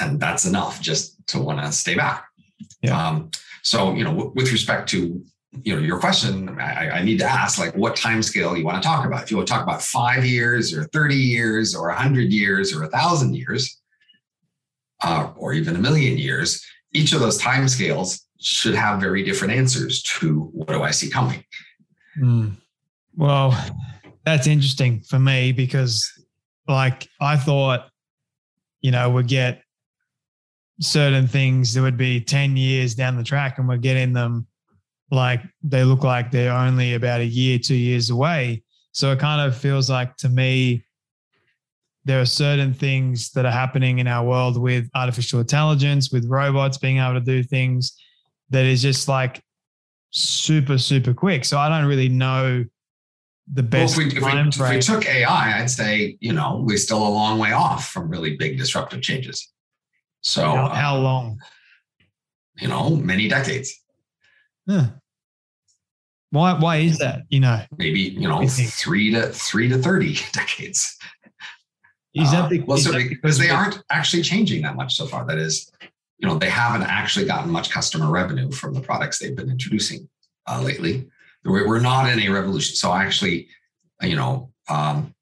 And that's enough just to want to stay back. Yeah. Um, so, you know, w- with respect to, you know, your question, I, I need to ask, like, what time scale you want to talk about? If you want to talk about five years or thirty years or one hundred years or one thousand years uh, or even a million years, each of those time scales should have very different answers to what do I see coming? Mm. Well, that's interesting for me, because like I thought, you know, we'd get certain things that would be ten years down the track and we're getting them like they look like they're only about a year, two years away. So it kind of feels like to me, there are certain things that are happening in our world with artificial intelligence, with robots being able to do things that is just like super, super quick. So I don't really know the best well, if we, time if we, if we took A I, I'd say, you know, we're still a long way off from really big disruptive changes. So how, how long? Um, you know, many decades. Huh. Why why is that? You know, maybe, you know, three to three to thirty decades. Is that big? Uh, well, is so that because they aren't actually changing that much so far. That is, you know, they haven't actually gotten much customer revenue from the products they've been introducing uh, lately. We're not in a revolution. So actually, you know, um,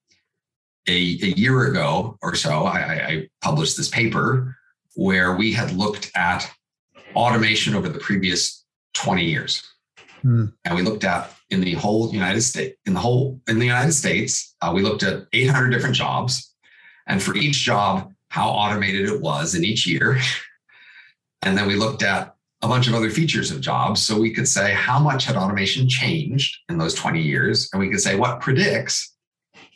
a, a year ago or so, I, I published this paper where we had looked at automation over the previous twenty years. Hmm. And we looked at in the whole United States, in the whole, in the United States, uh, we looked at eight hundred different jobs, and for each job, how automated it was in each year. And then we looked at a bunch of other features of jobs. So we could say how much had automation changed in those twenty years. And we could say what predicts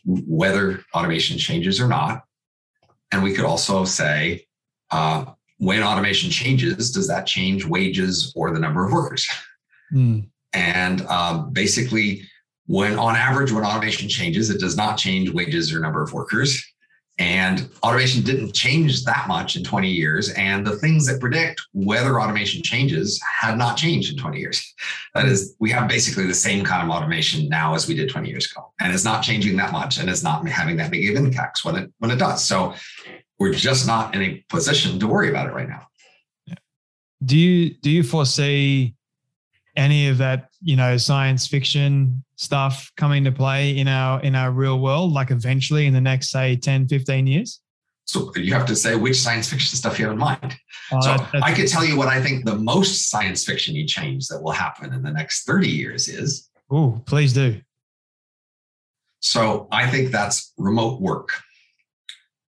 whether automation changes or not. And we could also say, uh, when automation changes, does that change wages or the number of workers? Mm. And um, basically, when on average, when automation changes, it does not change wages or number of workers. And automation didn't change that much in twenty years. And the things that predict whether automation changes had not changed in twenty years. That is, we have basically the same kind of automation now as we did twenty years ago. And it's not changing that much. And it's not having that big of impacts when it, when it does. So we're just not in a position to worry about it right now. Yeah. do you do you foresee any of that, you know, science fiction stuff coming to play in our in our real world, like eventually in the next, say, ten, fifteen years? So you have to say which science fiction stuff you have in mind. Uh, so that's, that's, I could tell you what I think the most science fiction-y change that will happen in the next thirty years is. Oh, please do. So I think that's remote work.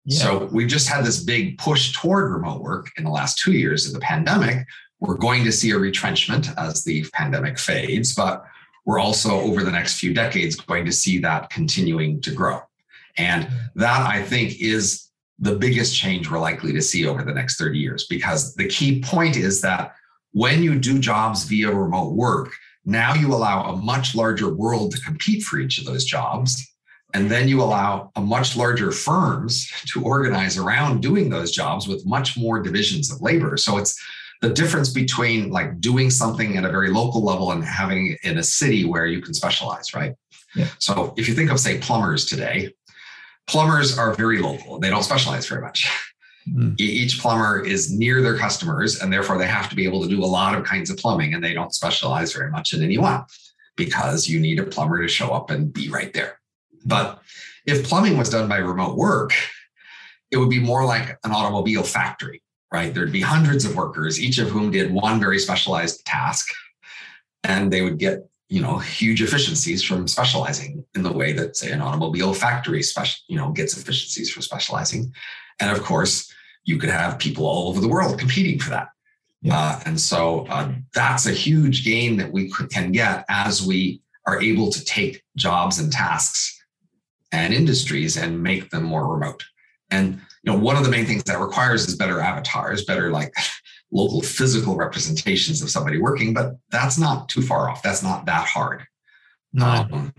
Yeah. So we've just had this big push toward remote work in the last two years of the pandemic. We're going to see a retrenchment as the pandemic fades, but we're also over the next few decades going to see that continuing to grow. And that, I think, is the biggest change we're likely to see over the next thirty years, because the key point is that when you do jobs via remote work, now you allow a much larger world to compete for each of those jobs. And then you allow a much larger firms to organize around doing those jobs with much more divisions of labor. So it's the difference between like doing something at a very local level and having it in a city where you can specialize, right? Yeah. So if you think of, say, plumbers today, plumbers are very local. They don't specialize very much. Mm. Each plumber is near their customers, and therefore they have to be able to do a lot of kinds of plumbing, and they don't specialize very much in any one because you need a plumber to show up and be right there. But if plumbing was done by remote work, it would be more like an automobile factory, right? There'd be hundreds of workers, each of whom did one very specialized task, and they would get, you know, huge efficiencies from specializing in the way that, say, an automobile factory, special, you know, gets efficiencies from specializing. And of course, you could have people all over the world competing for that. Yeah. Uh, and so uh, that's a huge gain that we can get as we are able to take jobs and tasks and industries and make them more remote. And, you know, one of the main things that requires is better avatars, better like local physical representations of somebody working, but that's not too far off. That's not that hard. No. Um,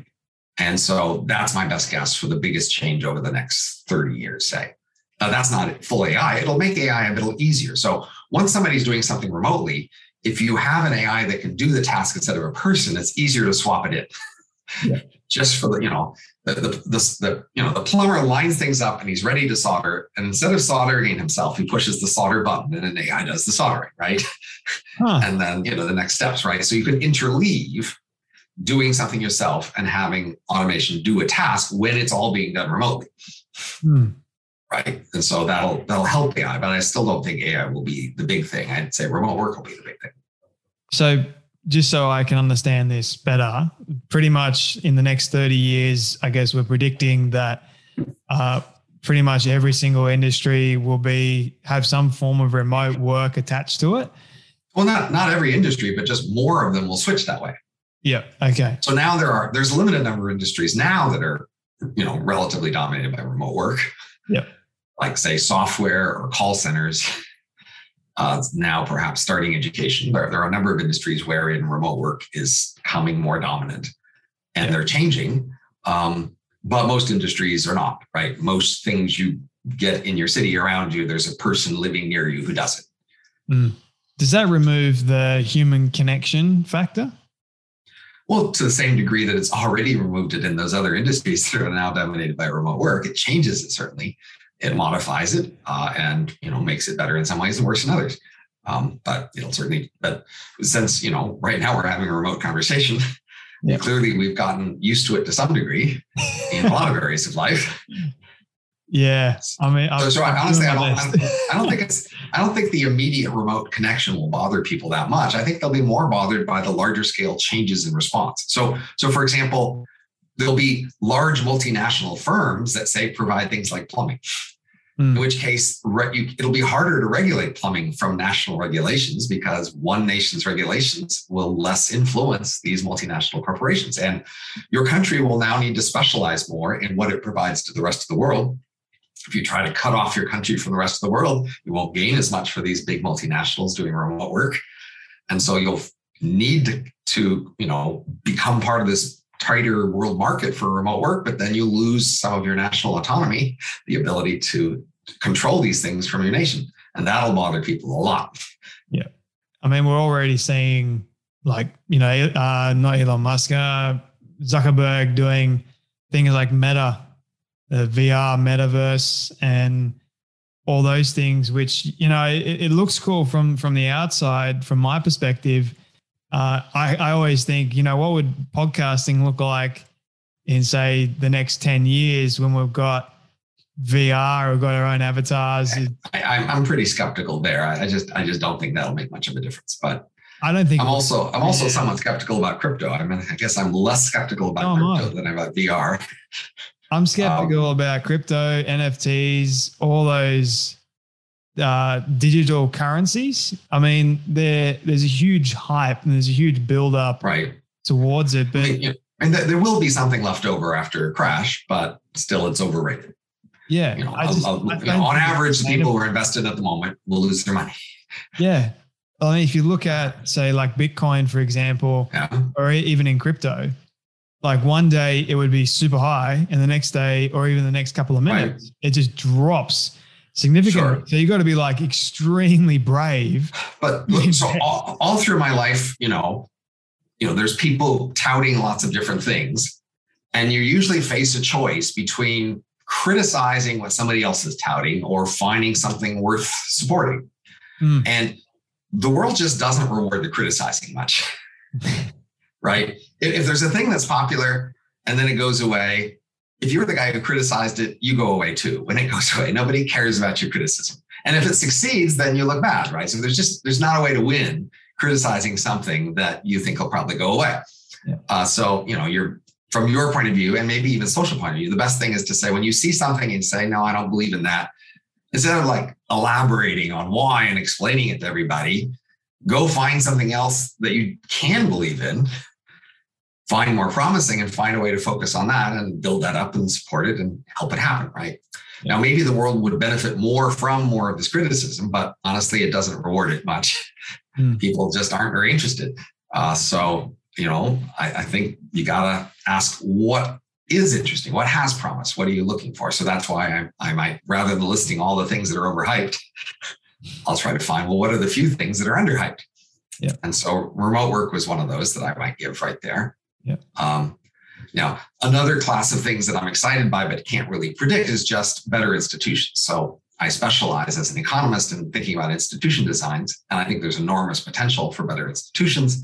and so that's my best guess for the biggest change over the next thirty years, say. Now, that's not full A I. It'll make A I a little easier. So once somebody's doing something remotely, if you have an A I that can do the task instead of a person, it's easier to swap it in. Yeah. Just for the, you know, the, the, the, the, you know, the plumber lines things up and he's ready to solder. And instead of soldering himself, he pushes the solder button and an A I does the soldering, right? Huh. And then, you know, the next steps, right? So you can interleave doing something yourself and having automation do a task when it's all being done remotely. Hmm. Right. And so that'll, that'll help A I, but I still don't think A I will be the big thing. I'd say remote work will be the big thing. So just so I can understand this better, pretty much in the next thirty years, I guess we're predicting that uh, pretty much every single industry will be have some form of remote work attached to it. Well, not not every industry, but just more of them will switch that way. Yeah. Okay. So now there are there's a limited number of industries now that are, you know, relatively dominated by remote work. Yeah. Like, say, software or call centers. Uh, now perhaps starting education. There, there are a number of industries wherein remote work is becoming more dominant, and yeah. they're changing, um, but most industries are not, right? Most things you get in your city around you, there's a person living near you who does it. Mm. Does that remove the human connection factor? Well, to the same degree that it's already removed it in those other industries that are now dominated by remote work, it changes it certainly. It modifies it uh, and, you know, makes it better in some ways and worse in others. Um, but it'll certainly, but since, you know, right now we're having a remote conversation, yeah. clearly we've gotten used to it to some degree in a lot of areas of life. Yeah. I mean, so, so I, honestly, I don't, I, don't, I don't think it's, I don't think the immediate remote connection will bother people that much. I think they'll be more bothered by the larger scale changes in response. So, so for example, there'll be large multinational firms that, say, provide things like plumbing, mm. in which case re- you, it'll be harder to regulate plumbing from national regulations because one nation's regulations will less influence these multinational corporations. And your country will now need to specialize more in what it provides to the rest of the world. If you try to cut off your country from the rest of the world, you won't gain as much for these big multinationals doing remote work. And so you'll need to, you know, become part of this tighter world market for remote work, but then you lose some of your national autonomy, the ability to control these things from your nation. And that'll bother people a lot. Yeah. I mean, we're already seeing, like, you know, uh, not Elon Musk, uh, Zuckerberg doing things like Meta, the V R metaverse, and all those things, which, you know, it, it looks cool from from the outside, from my perspective. Uh, I, I always think, you know, what would podcasting look like in, say, the next ten years when we've got V R, we've got our own avatars? I, I, I'm pretty skeptical there. I, I just I just don't think that'll make much of a difference. But I don't think I'm also I'm also yeah. somewhat skeptical about crypto. I mean, I guess I'm less skeptical about oh, crypto no. than about V R. I'm skeptical um, about crypto, N F Ts, all those uh, digital currencies. I mean, there there's a huge hype and there's a huge build-up right. towards it. But I mean, yeah. and th- there will be something left over after a crash, but still it's overrated. Yeah. You know, I just, I'll, I'll, I you know, on average, people who are invested at the moment will lose their money. Yeah. I mean, if you look at, say, like Bitcoin, for example, yeah. or even in crypto, like one day it would be super high and the next day or even the next couple of minutes, right. it just drops significantly. Sure. So you've got to be like extremely brave. But look, so all, all through my life, you know, you know, there's people touting lots of different things, and you usually face a choice between criticizing what somebody else is touting or finding something worth supporting. Mm. And the world just doesn't reward the criticizing much. Right? If there's a thing that's popular and then it goes away, if you were the guy who criticized it, you go away too when it goes away. Nobody cares about your criticism. And if it succeeds, then you look bad, right? So there's just, there's not a way to win criticizing something that you think will probably go away. Yeah. Uh, so, you know, you're, from your point of view, and maybe even social point of view, the best thing is to say, when you see something and say, no, I don't believe in that, instead of like elaborating on why and explaining it to everybody, go find something else that you can believe in, find more promising, and find a way to focus on that and build that up and support it and help it happen, right? Yeah. Now, maybe the world would benefit more from more of this criticism, but honestly, it doesn't reward it much. Mm. People just aren't very interested. Uh, so, you know, I, I think you gotta ask what is interesting, what has promise, what are you looking for? So that's why I, I might, rather than listing all the things that are overhyped, I'll try to find, well, what are the few things that are underhyped? Yeah. And so remote work was one of those that I might give right there. Yeah. Um, now, another class of things that I'm excited by but can't really predict is just better institutions. So I specialize as an economist in thinking about institution designs, and I think there's enormous potential for better institutions.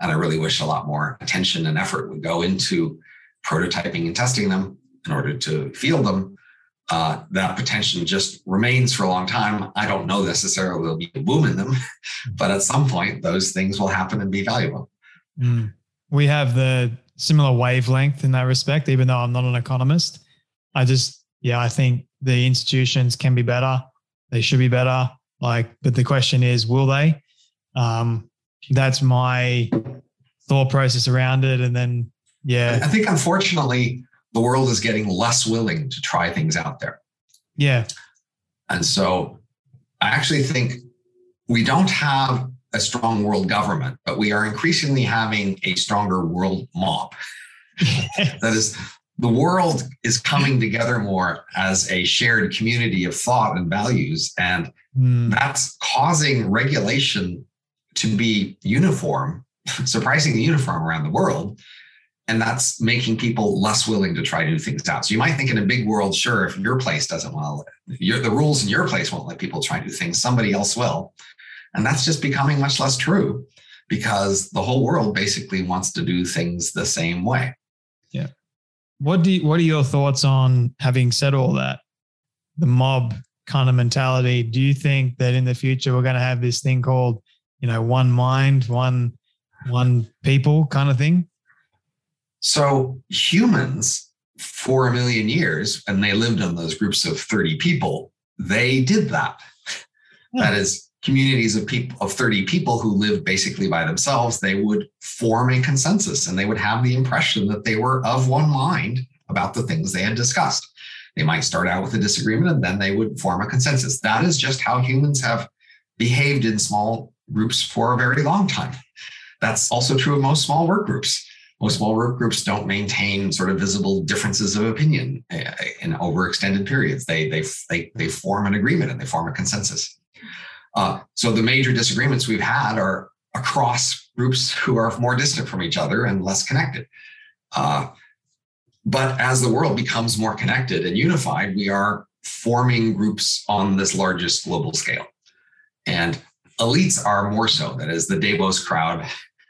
And I really wish a lot more attention and effort would go into prototyping and testing them in order to field them. Uh, that potential just remains for a long time. I don't know necessarily there'll be a boom in them, but at some point, those things will happen and be valuable. Mm. We have the similar wavelength in that respect, even though I'm not an economist. I just, yeah, I think the institutions can be better. They should be better. Like, but the question is, will they? Um, that's my thought process around it. And then, yeah. I think, unfortunately, the world is getting less willing to try things out there. Yeah. And so I actually think we don't have a strong world government, but we are increasingly having a stronger world mob. That is, the world is coming together more as a shared community of thought and values. And mm. that's causing regulation to be uniform, surprisingly uniform around the world. And that's making people less willing to try new things out. So you might think in a big world, sure, if your place doesn't want to, your, the rules in your place won't let people try new things, somebody else will. And that's just becoming much less true because the whole world basically wants to do things the same way. Yeah. What do you, what are your thoughts on, having said all that, the mob kind of mentality? Do you think that in the future we're going to have this thing called, you know, one mind, one, one people kind of thing? So humans, for a million years, and they lived in those groups of thirty people, they did that. Yeah. That is, communities of people of thirty people who lived basically by themselves, they would form a consensus and they would have the impression that they were of one mind about the things they had discussed. They might start out with a disagreement and then they would form a consensus. That is just how humans have behaved in small groups for a very long time. That's also true of most small work groups. Most small work groups don't maintain sort of visible differences of opinion in over extended periods. They, they, they, they form an agreement and they form a consensus. Uh, so the major disagreements we've had are across groups who are more distant from each other and less connected. Uh, but as the world becomes more connected and unified, we are forming groups on this largest global scale. And elites are more so, that is the Davos crowd,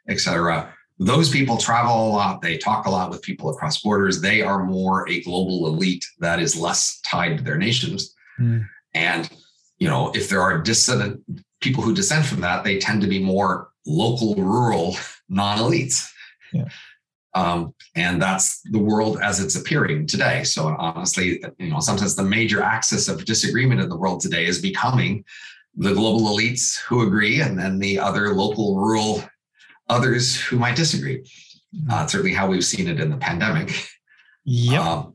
et cetera. Those people travel a lot. They talk a lot with people across borders. They are more a global elite that is less tied to their nations. Mm. And, you know, if there are dissident people who dissent from that, they tend to be more local, rural, non-elites. Yeah. Um, and that's the world as it's appearing today. So honestly, you know, sometimes the major axis of disagreement in the world today is becoming the global elites who agree and then the other local, rural others who might disagree. Uh, certainly how we've seen it in the pandemic. Yep. Um,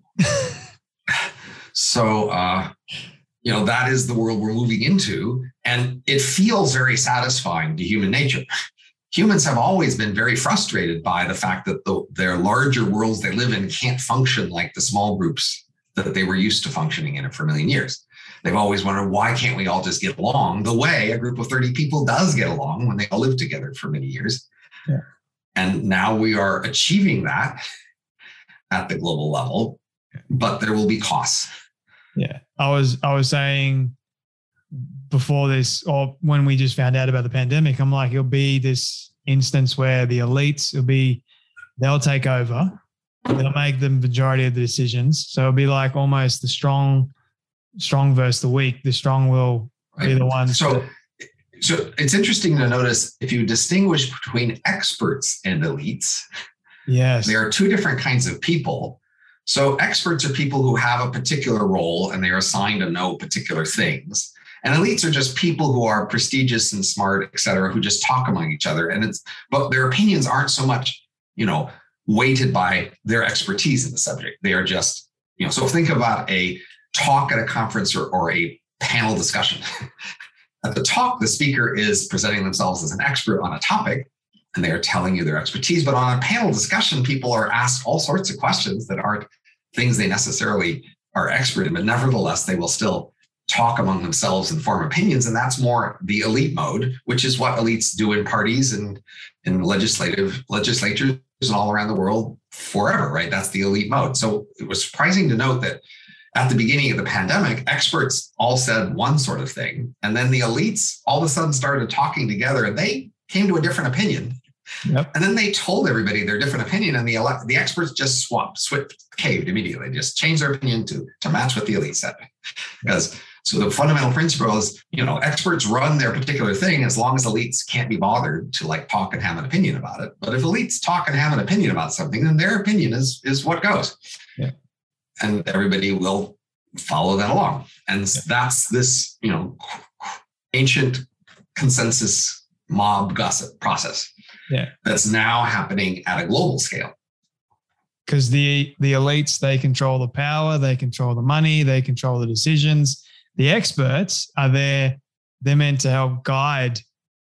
so, uh, you know, that is the world we're moving into. And it feels very satisfying to human nature. Humans have always been very frustrated by the fact that the, their larger worlds they live in can't function like the small groups that they were used to functioning in for a million years. They've always wondered, why can't we all just get along the way a group of thirty people does get along when they all live together for many years? Yeah. And now we are achieving that at the global level, but there will be costs. Yeah. I was, I was saying before this, or when we just found out about the pandemic, I'm like, it'll be this instance where the elites will be, they'll take over, they'll make the majority of the decisions. So it'll be like almost the strong, strong versus the weak. The strong will be the ones. So, so it's interesting to notice if you distinguish between experts and elites. Yes. There are two different kinds of people. So experts are people who have a particular role and they are assigned to know particular things. And elites are just people who are prestigious and smart, et cetera, who just talk among each other. And it's, but their opinions aren't so much, you know, weighted by their expertise in the subject. They are just, you know, so think about a talk at a conference or, or a panel discussion. At the talk, the speaker is presenting themselves as an expert on a topic, and they are telling you their expertise. But on a panel discussion, people are asked all sorts of questions that aren't things they necessarily are expert in, but nevertheless, they will still talk among themselves and form opinions. And that's more the elite mode, which is what elites do in parties and in legislative legislatures and all around the world forever, right? That's the elite mode. So it was surprising to note that at the beginning of the pandemic, experts all said one sort of thing. And then the elites all of a sudden started talking together and they came to a different opinion. Yep. And then they told everybody their different opinion and the ele- the experts just swapped, swift, caved immediately, just changed their opinion to, to match what the elites said. Because so the fundamental principle is, you know, experts run their particular thing as long as elites can't be bothered to like talk and have an opinion about it. But if elites talk and have an opinion about something, then their opinion is, is what goes. Yeah. And everybody will follow that along. And that's this, you know, ancient consensus mob gossip process. Yeah. That's now happening at a global scale. Because the, the elites, they control the power, they control the money, they control the decisions. The experts are there. They're meant to help guide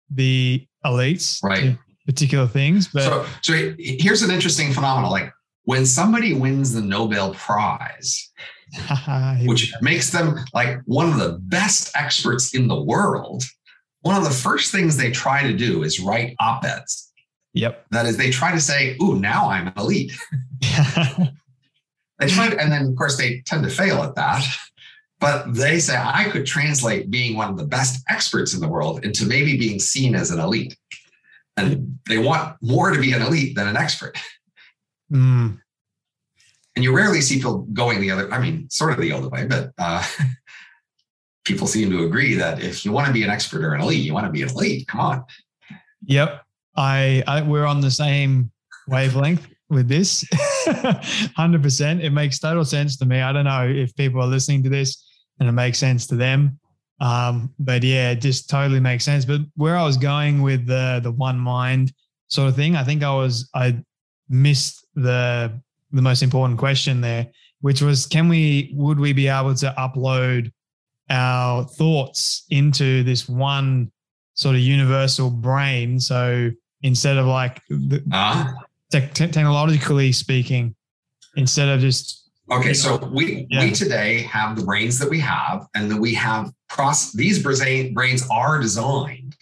the elites right. to particular things. But so, so here's an interesting phenomenon. Like, when somebody wins the Nobel Prize, which makes them like one of the best experts in the world, one of the first things they try to do is write op-eds. Yep. That is, they try to say, ooh, now I'm an elite. They try to, and then, of course, they tend to fail at that. But they say, I could translate being one of the best experts in the world into maybe being seen as an elite. And they want more to be an elite than an expert. Mm. And you rarely see people going the other, I mean, sort of the other way, but uh, people seem to agree that if you want to be an expert or an elite, you want to be an elite. Come on. Yep. I, I we're on the same wavelength with this. one hundred percent. It makes total sense to me. I don't know if people are listening to this and it makes sense to them. Um, but yeah, it just totally makes sense. But where I was going with the, the one mind sort of thing, I think I was, I missed the the most important question there, which was, can we, would we be able to upload our thoughts into this one sort of universal brain? So instead of like the, uh, te- te- technologically speaking, instead of just okay, you know, so we yeah. we today have the brains that we have, and that we have cross these brain brains are designed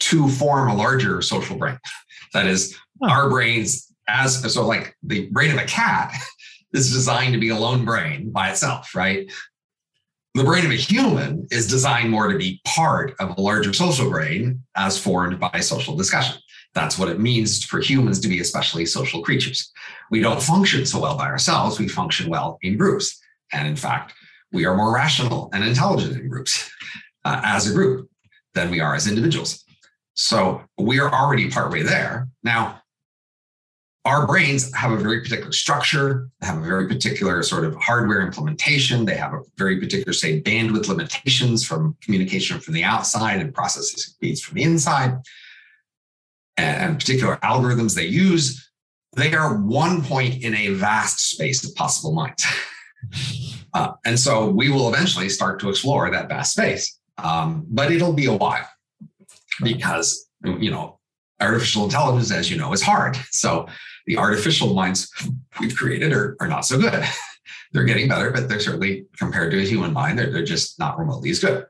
to form a larger social brain. That is, oh. our brains. As so, like the brain of a cat is designed to be a lone brain by itself, right? The brain of a human is designed more to be part of a larger social brain as formed by social discussion. That's what it means for humans to be especially social creatures. We don't function so well by ourselves. We function well in groups. And in fact, we are more rational and intelligent in groups uh, as a group than we are as individuals. So we are already partway there. Now, our brains have a very particular structure, have a very particular sort of hardware implementation. They have a very particular, say, bandwidth limitations from communication from the outside and processing speeds from the inside, and particular algorithms they use. They are one point in a vast space of possible minds. uh, and so we will eventually start to explore that vast space. Um, but it'll be a while because, you know, artificial intelligence, as you know, is hard. So the artificial minds we've created are, are not so good. They're getting better, but they're certainly, compared to a human mind, they're, they're just not remotely as good.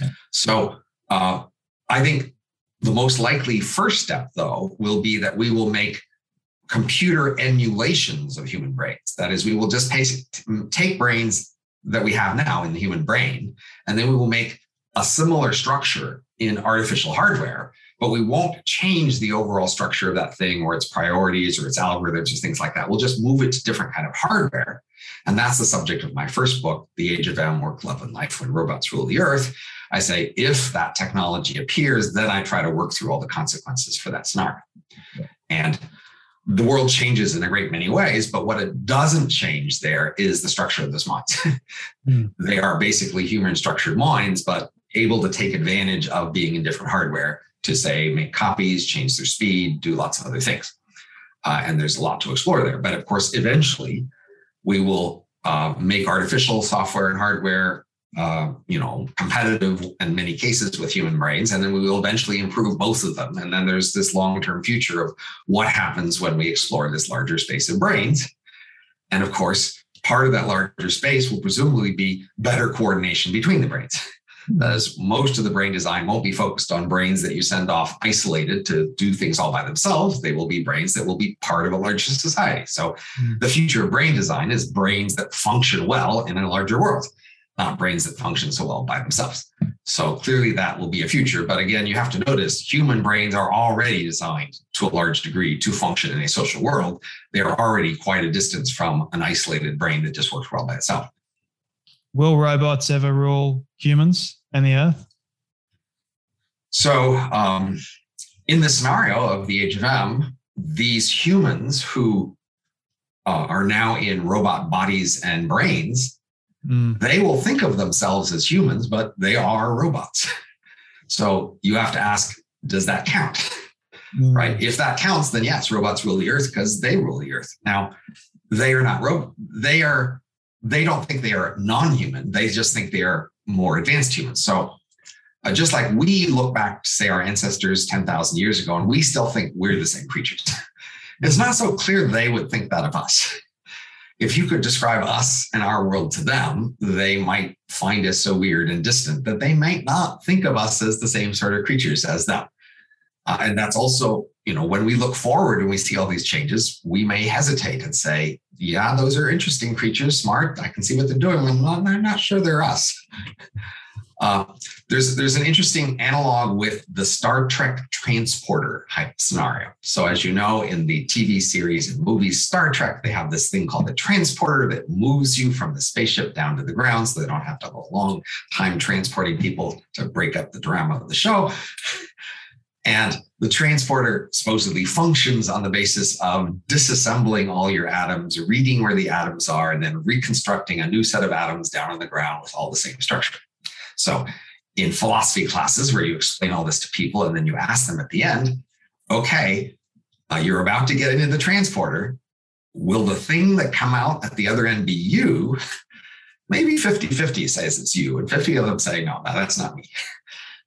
Okay. So uh, I think the most likely first step, though, will be that we will make computer emulations of human brains. That is, we will just take brains that we have now in the human brain, and then we will make a similar structure in artificial hardware, but we won't change the overall structure of that thing or its priorities or its algorithms or things like that. We'll just move it to different kind of hardware. And that's the subject of my first book, The Age of Em, Work, Love, and Life, When Robots Rule the Earth. I say, if that technology appears, then I try to work through all the consequences for that scenario. Yeah. And the world changes in a great many ways, but what it doesn't change there is the structure of this mind. mm. They are basically human structured minds, but able to take advantage of being in different hardware to, say, make copies, change their speed, do lots of other things. Uh, and there's a lot to explore there. But of course, eventually we will uh, make artificial software and hardware, uh, you know, competitive in many cases with human brains. And then we will eventually improve both of them. And then there's this long-term future of what happens when we explore this larger space of brains. And of course, part of that larger space will presumably be better coordination between the brains. As most of the brain design won't be focused on brains that you send off isolated to do things all by themselves. They will be brains that will be part of a larger society. So mm. the future of brain design is brains that function well in a larger world, not brains that function so well by themselves. So clearly that will be a future. But again, you have to notice human brains are already designed to a large degree to function in a social world. They are already quite a distance from an isolated brain that just works well by itself. Will robots ever rule humans and the earth? So um, in the scenario of the Age of Em, these humans who uh, are now in robot bodies and brains, mm. they will think of themselves as humans, but they are robots. So you have to ask, does that count? Mm. Right? If that counts, then yes, robots rule the earth because they rule the earth. Now, they are not robots. They are They don't think they are non-human. They just think they are more advanced humans. So uh, just like we look back to, say, our ancestors ten thousand years ago, and we still think we're the same creatures. It's not so clear they would think that of us. If you could describe us and our world to them, they might find us so weird and distant that they might not think of us as the same sort of creatures as them. Uh, and that's also, you know, when we look forward and we see all these changes, we may hesitate and say, yeah, those are interesting creatures, smart. I can see what they're doing. Well, I'm not sure they're us. Uh, there's, there's an interesting analog with the Star Trek transporter type scenario. So as you know, in the T V series and movies Star Trek, they have this thing called the transporter that moves you from the spaceship down to the ground. So they don't have to go a long time transporting people to break up the drama of the show. And the transporter supposedly functions on the basis of disassembling all your atoms, reading where the atoms are, and then reconstructing a new set of atoms down on the ground with all the same structure. So in philosophy classes where you explain all this to people and then you ask them at the end, okay, uh, you're about to get into the transporter. Will the thing that come out at the other end be you? Maybe fifty-fifty says it's you, and fifty of them say, no, no, that's not me.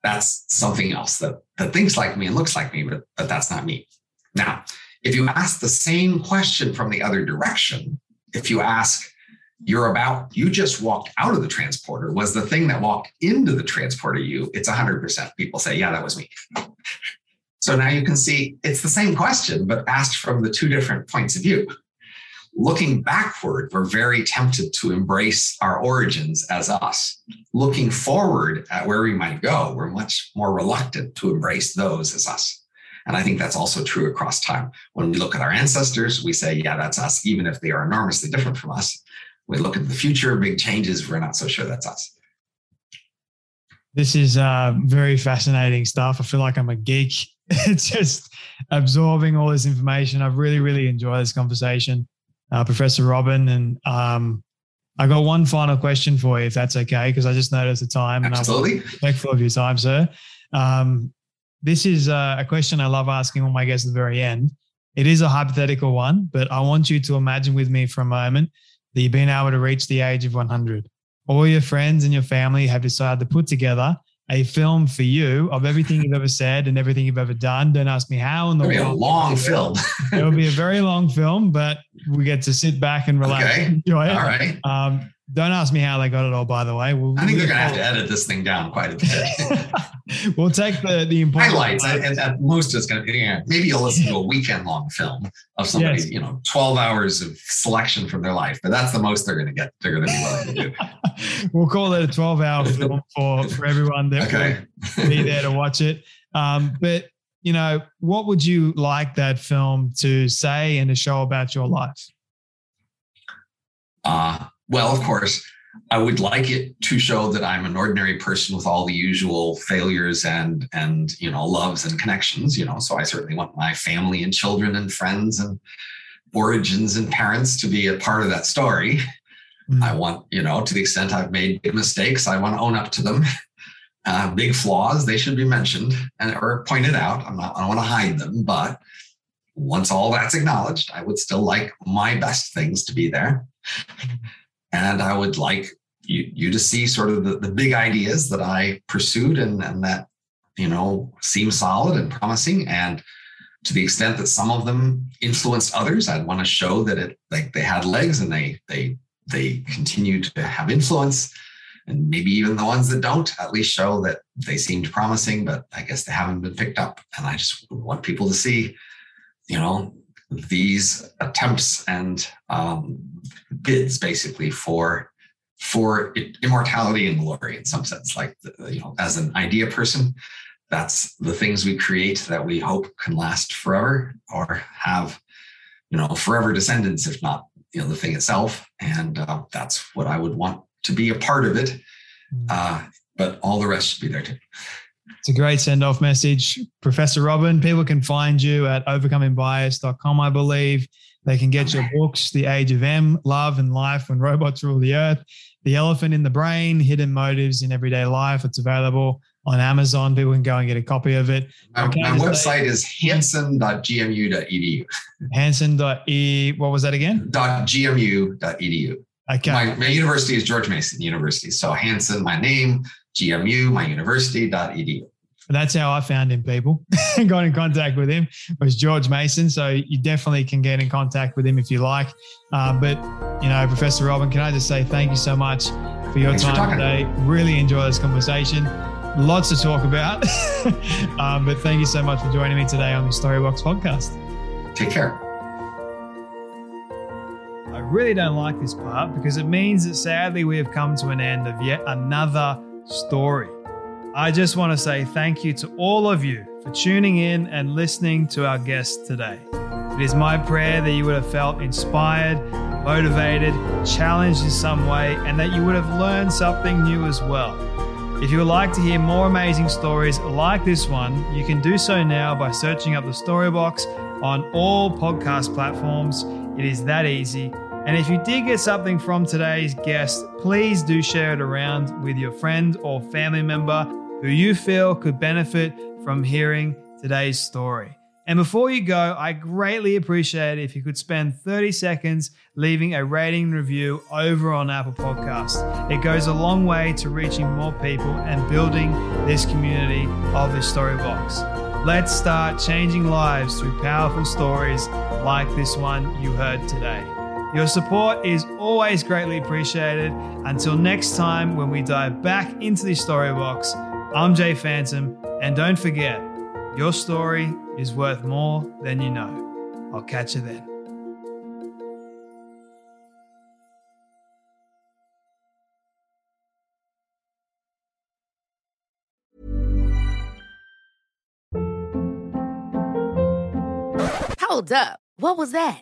That's something else that, that thinks like me and looks like me, but, but that's not me. Now, if you ask the same question from the other direction, if you ask, you're about, you just walked out of the transporter, was the thing that walked into the transporter you? It's one hundred percent people say, yeah, that was me. So now you can see it's the same question, but asked from the two different points of view. Looking backward, we're very tempted to embrace our origins as us. Looking forward at where we might go, we're much more reluctant to embrace those as us. And I think that's also true across time. When we look at our ancestors, we say, yeah, that's us, even if they are enormously different from us. We look at the future, big changes, we're not so sure that's us. This is uh, very fascinating stuff. I feel like I'm a geek. It's just absorbing all this information. I've really, really enjoyed this conversation, uh, Professor Robin. And um, I got one final question for you, if that's okay, because I just noticed the time. Absolutely. And I'm respectful of your time, sir. Um, this is uh, a question I love asking all my guests at the very end. It is a hypothetical one, but I want you to imagine with me for a moment that you've been able to reach the age of one hundred. All your friends and your family have decided to put together a film for you of everything you've ever said and everything you've ever done. Don't ask me how in the world. It'll be a long film. It'll be a very long film, but we get to sit back and relax. Okay. And enjoy it. All right. Um, don't ask me how they got it all, by the way. We'll, I think we're going to have to edit this thing down quite a bit. We'll take the, the important highlights. And at most, it's going to be, yeah, maybe you'll listen to a weekend long film of somebody, yes. you know, twelve hours of selection from their life, but that's the most they're going to get. They're going to be willing to do. We'll call it a twelve hour film for, for everyone that okay. will be there to watch it. Um, but, you know, what would you like that film to say and to show about your life? Uh, well, of course, I would like it to show that I'm an ordinary person with all the usual failures and, and, you know, loves and connections, you know, so I certainly want my family and children and friends and origins and parents to be a part of that story. Mm-hmm. I want, you know, to the extent I've made big mistakes, I want to own up to them. Uh, big flaws, they should be mentioned and or pointed out. I'm not, I don't want to hide them, but once all that's acknowledged, I would still like my best things to be there. And I would like you, you to see sort of the, the big ideas that I pursued and, and that, you know, seem solid and promising. And to the extent that some of them influenced others, I'd want to show that it like they had legs and they they they continue to have influence. And maybe even the ones that don't, at least show that they seemed promising, but I guess they haven't been picked up. And I just want people to see, you know, these attempts and um, bids basically for for immortality and glory in some sense. Like, you know, as an idea person, that's the things we create that we hope can last forever or have, you know, forever descendants, if not, you know, the thing itself. And uh, that's what I would want to be a part of it. Uh, but all the rest should be there too. It's a great send-off message, Professor Robin. People can find you at overcoming bias dot com, I believe. They can get your books, The Age of Em, Love and Life When Robots Rule the Earth, The Elephant in the Brain, Hidden Motives in Everyday Life. It's available on Amazon. People can go and get a copy of it. My, my website is hanson dot g m u dot e d u. Hanson dot e, what was that again? dot g m u dot e d u. Okay. My, my university is George Mason University. So Hanson, my name, G M U, my university dot e d u. That's how I found him, people. Got in contact with him. It was George Mason. So you definitely can get in contact with him if you like. Uh, but, you know, Professor Robin, can I just say thank you so much for your Thanks time for today. Really enjoy this conversation. Lots to talk about. um, but thank you so much for joining me today on the Storybox podcast. Take care. I really don't like this part because it means that sadly we have come to an end of yet another story. I just want to say thank you to all of you for tuning in and listening to our guest today. It is my prayer that you would have felt inspired, motivated, challenged in some way, and that you would have learned something new as well. If you would like to hear more amazing stories like this one, you can do so now by searching up the Storybox on all podcast platforms. It is that easy. And if you did get something from today's guest, please do share it around with your friend or family member who you feel could benefit from hearing today's story. And before you go, I greatly appreciate it if you could spend thirty seconds leaving a rating and review over on Apple Podcasts. It goes a long way to reaching more people and building this community of the Storybox. Let's start changing lives through powerful stories like this one you heard today. Your support is always greatly appreciated. Until next time, when we dive back into the Storybox, I'm Jay Phantom, and don't forget, your story is worth more than you know. I'll catch you then. Hold up. What was that?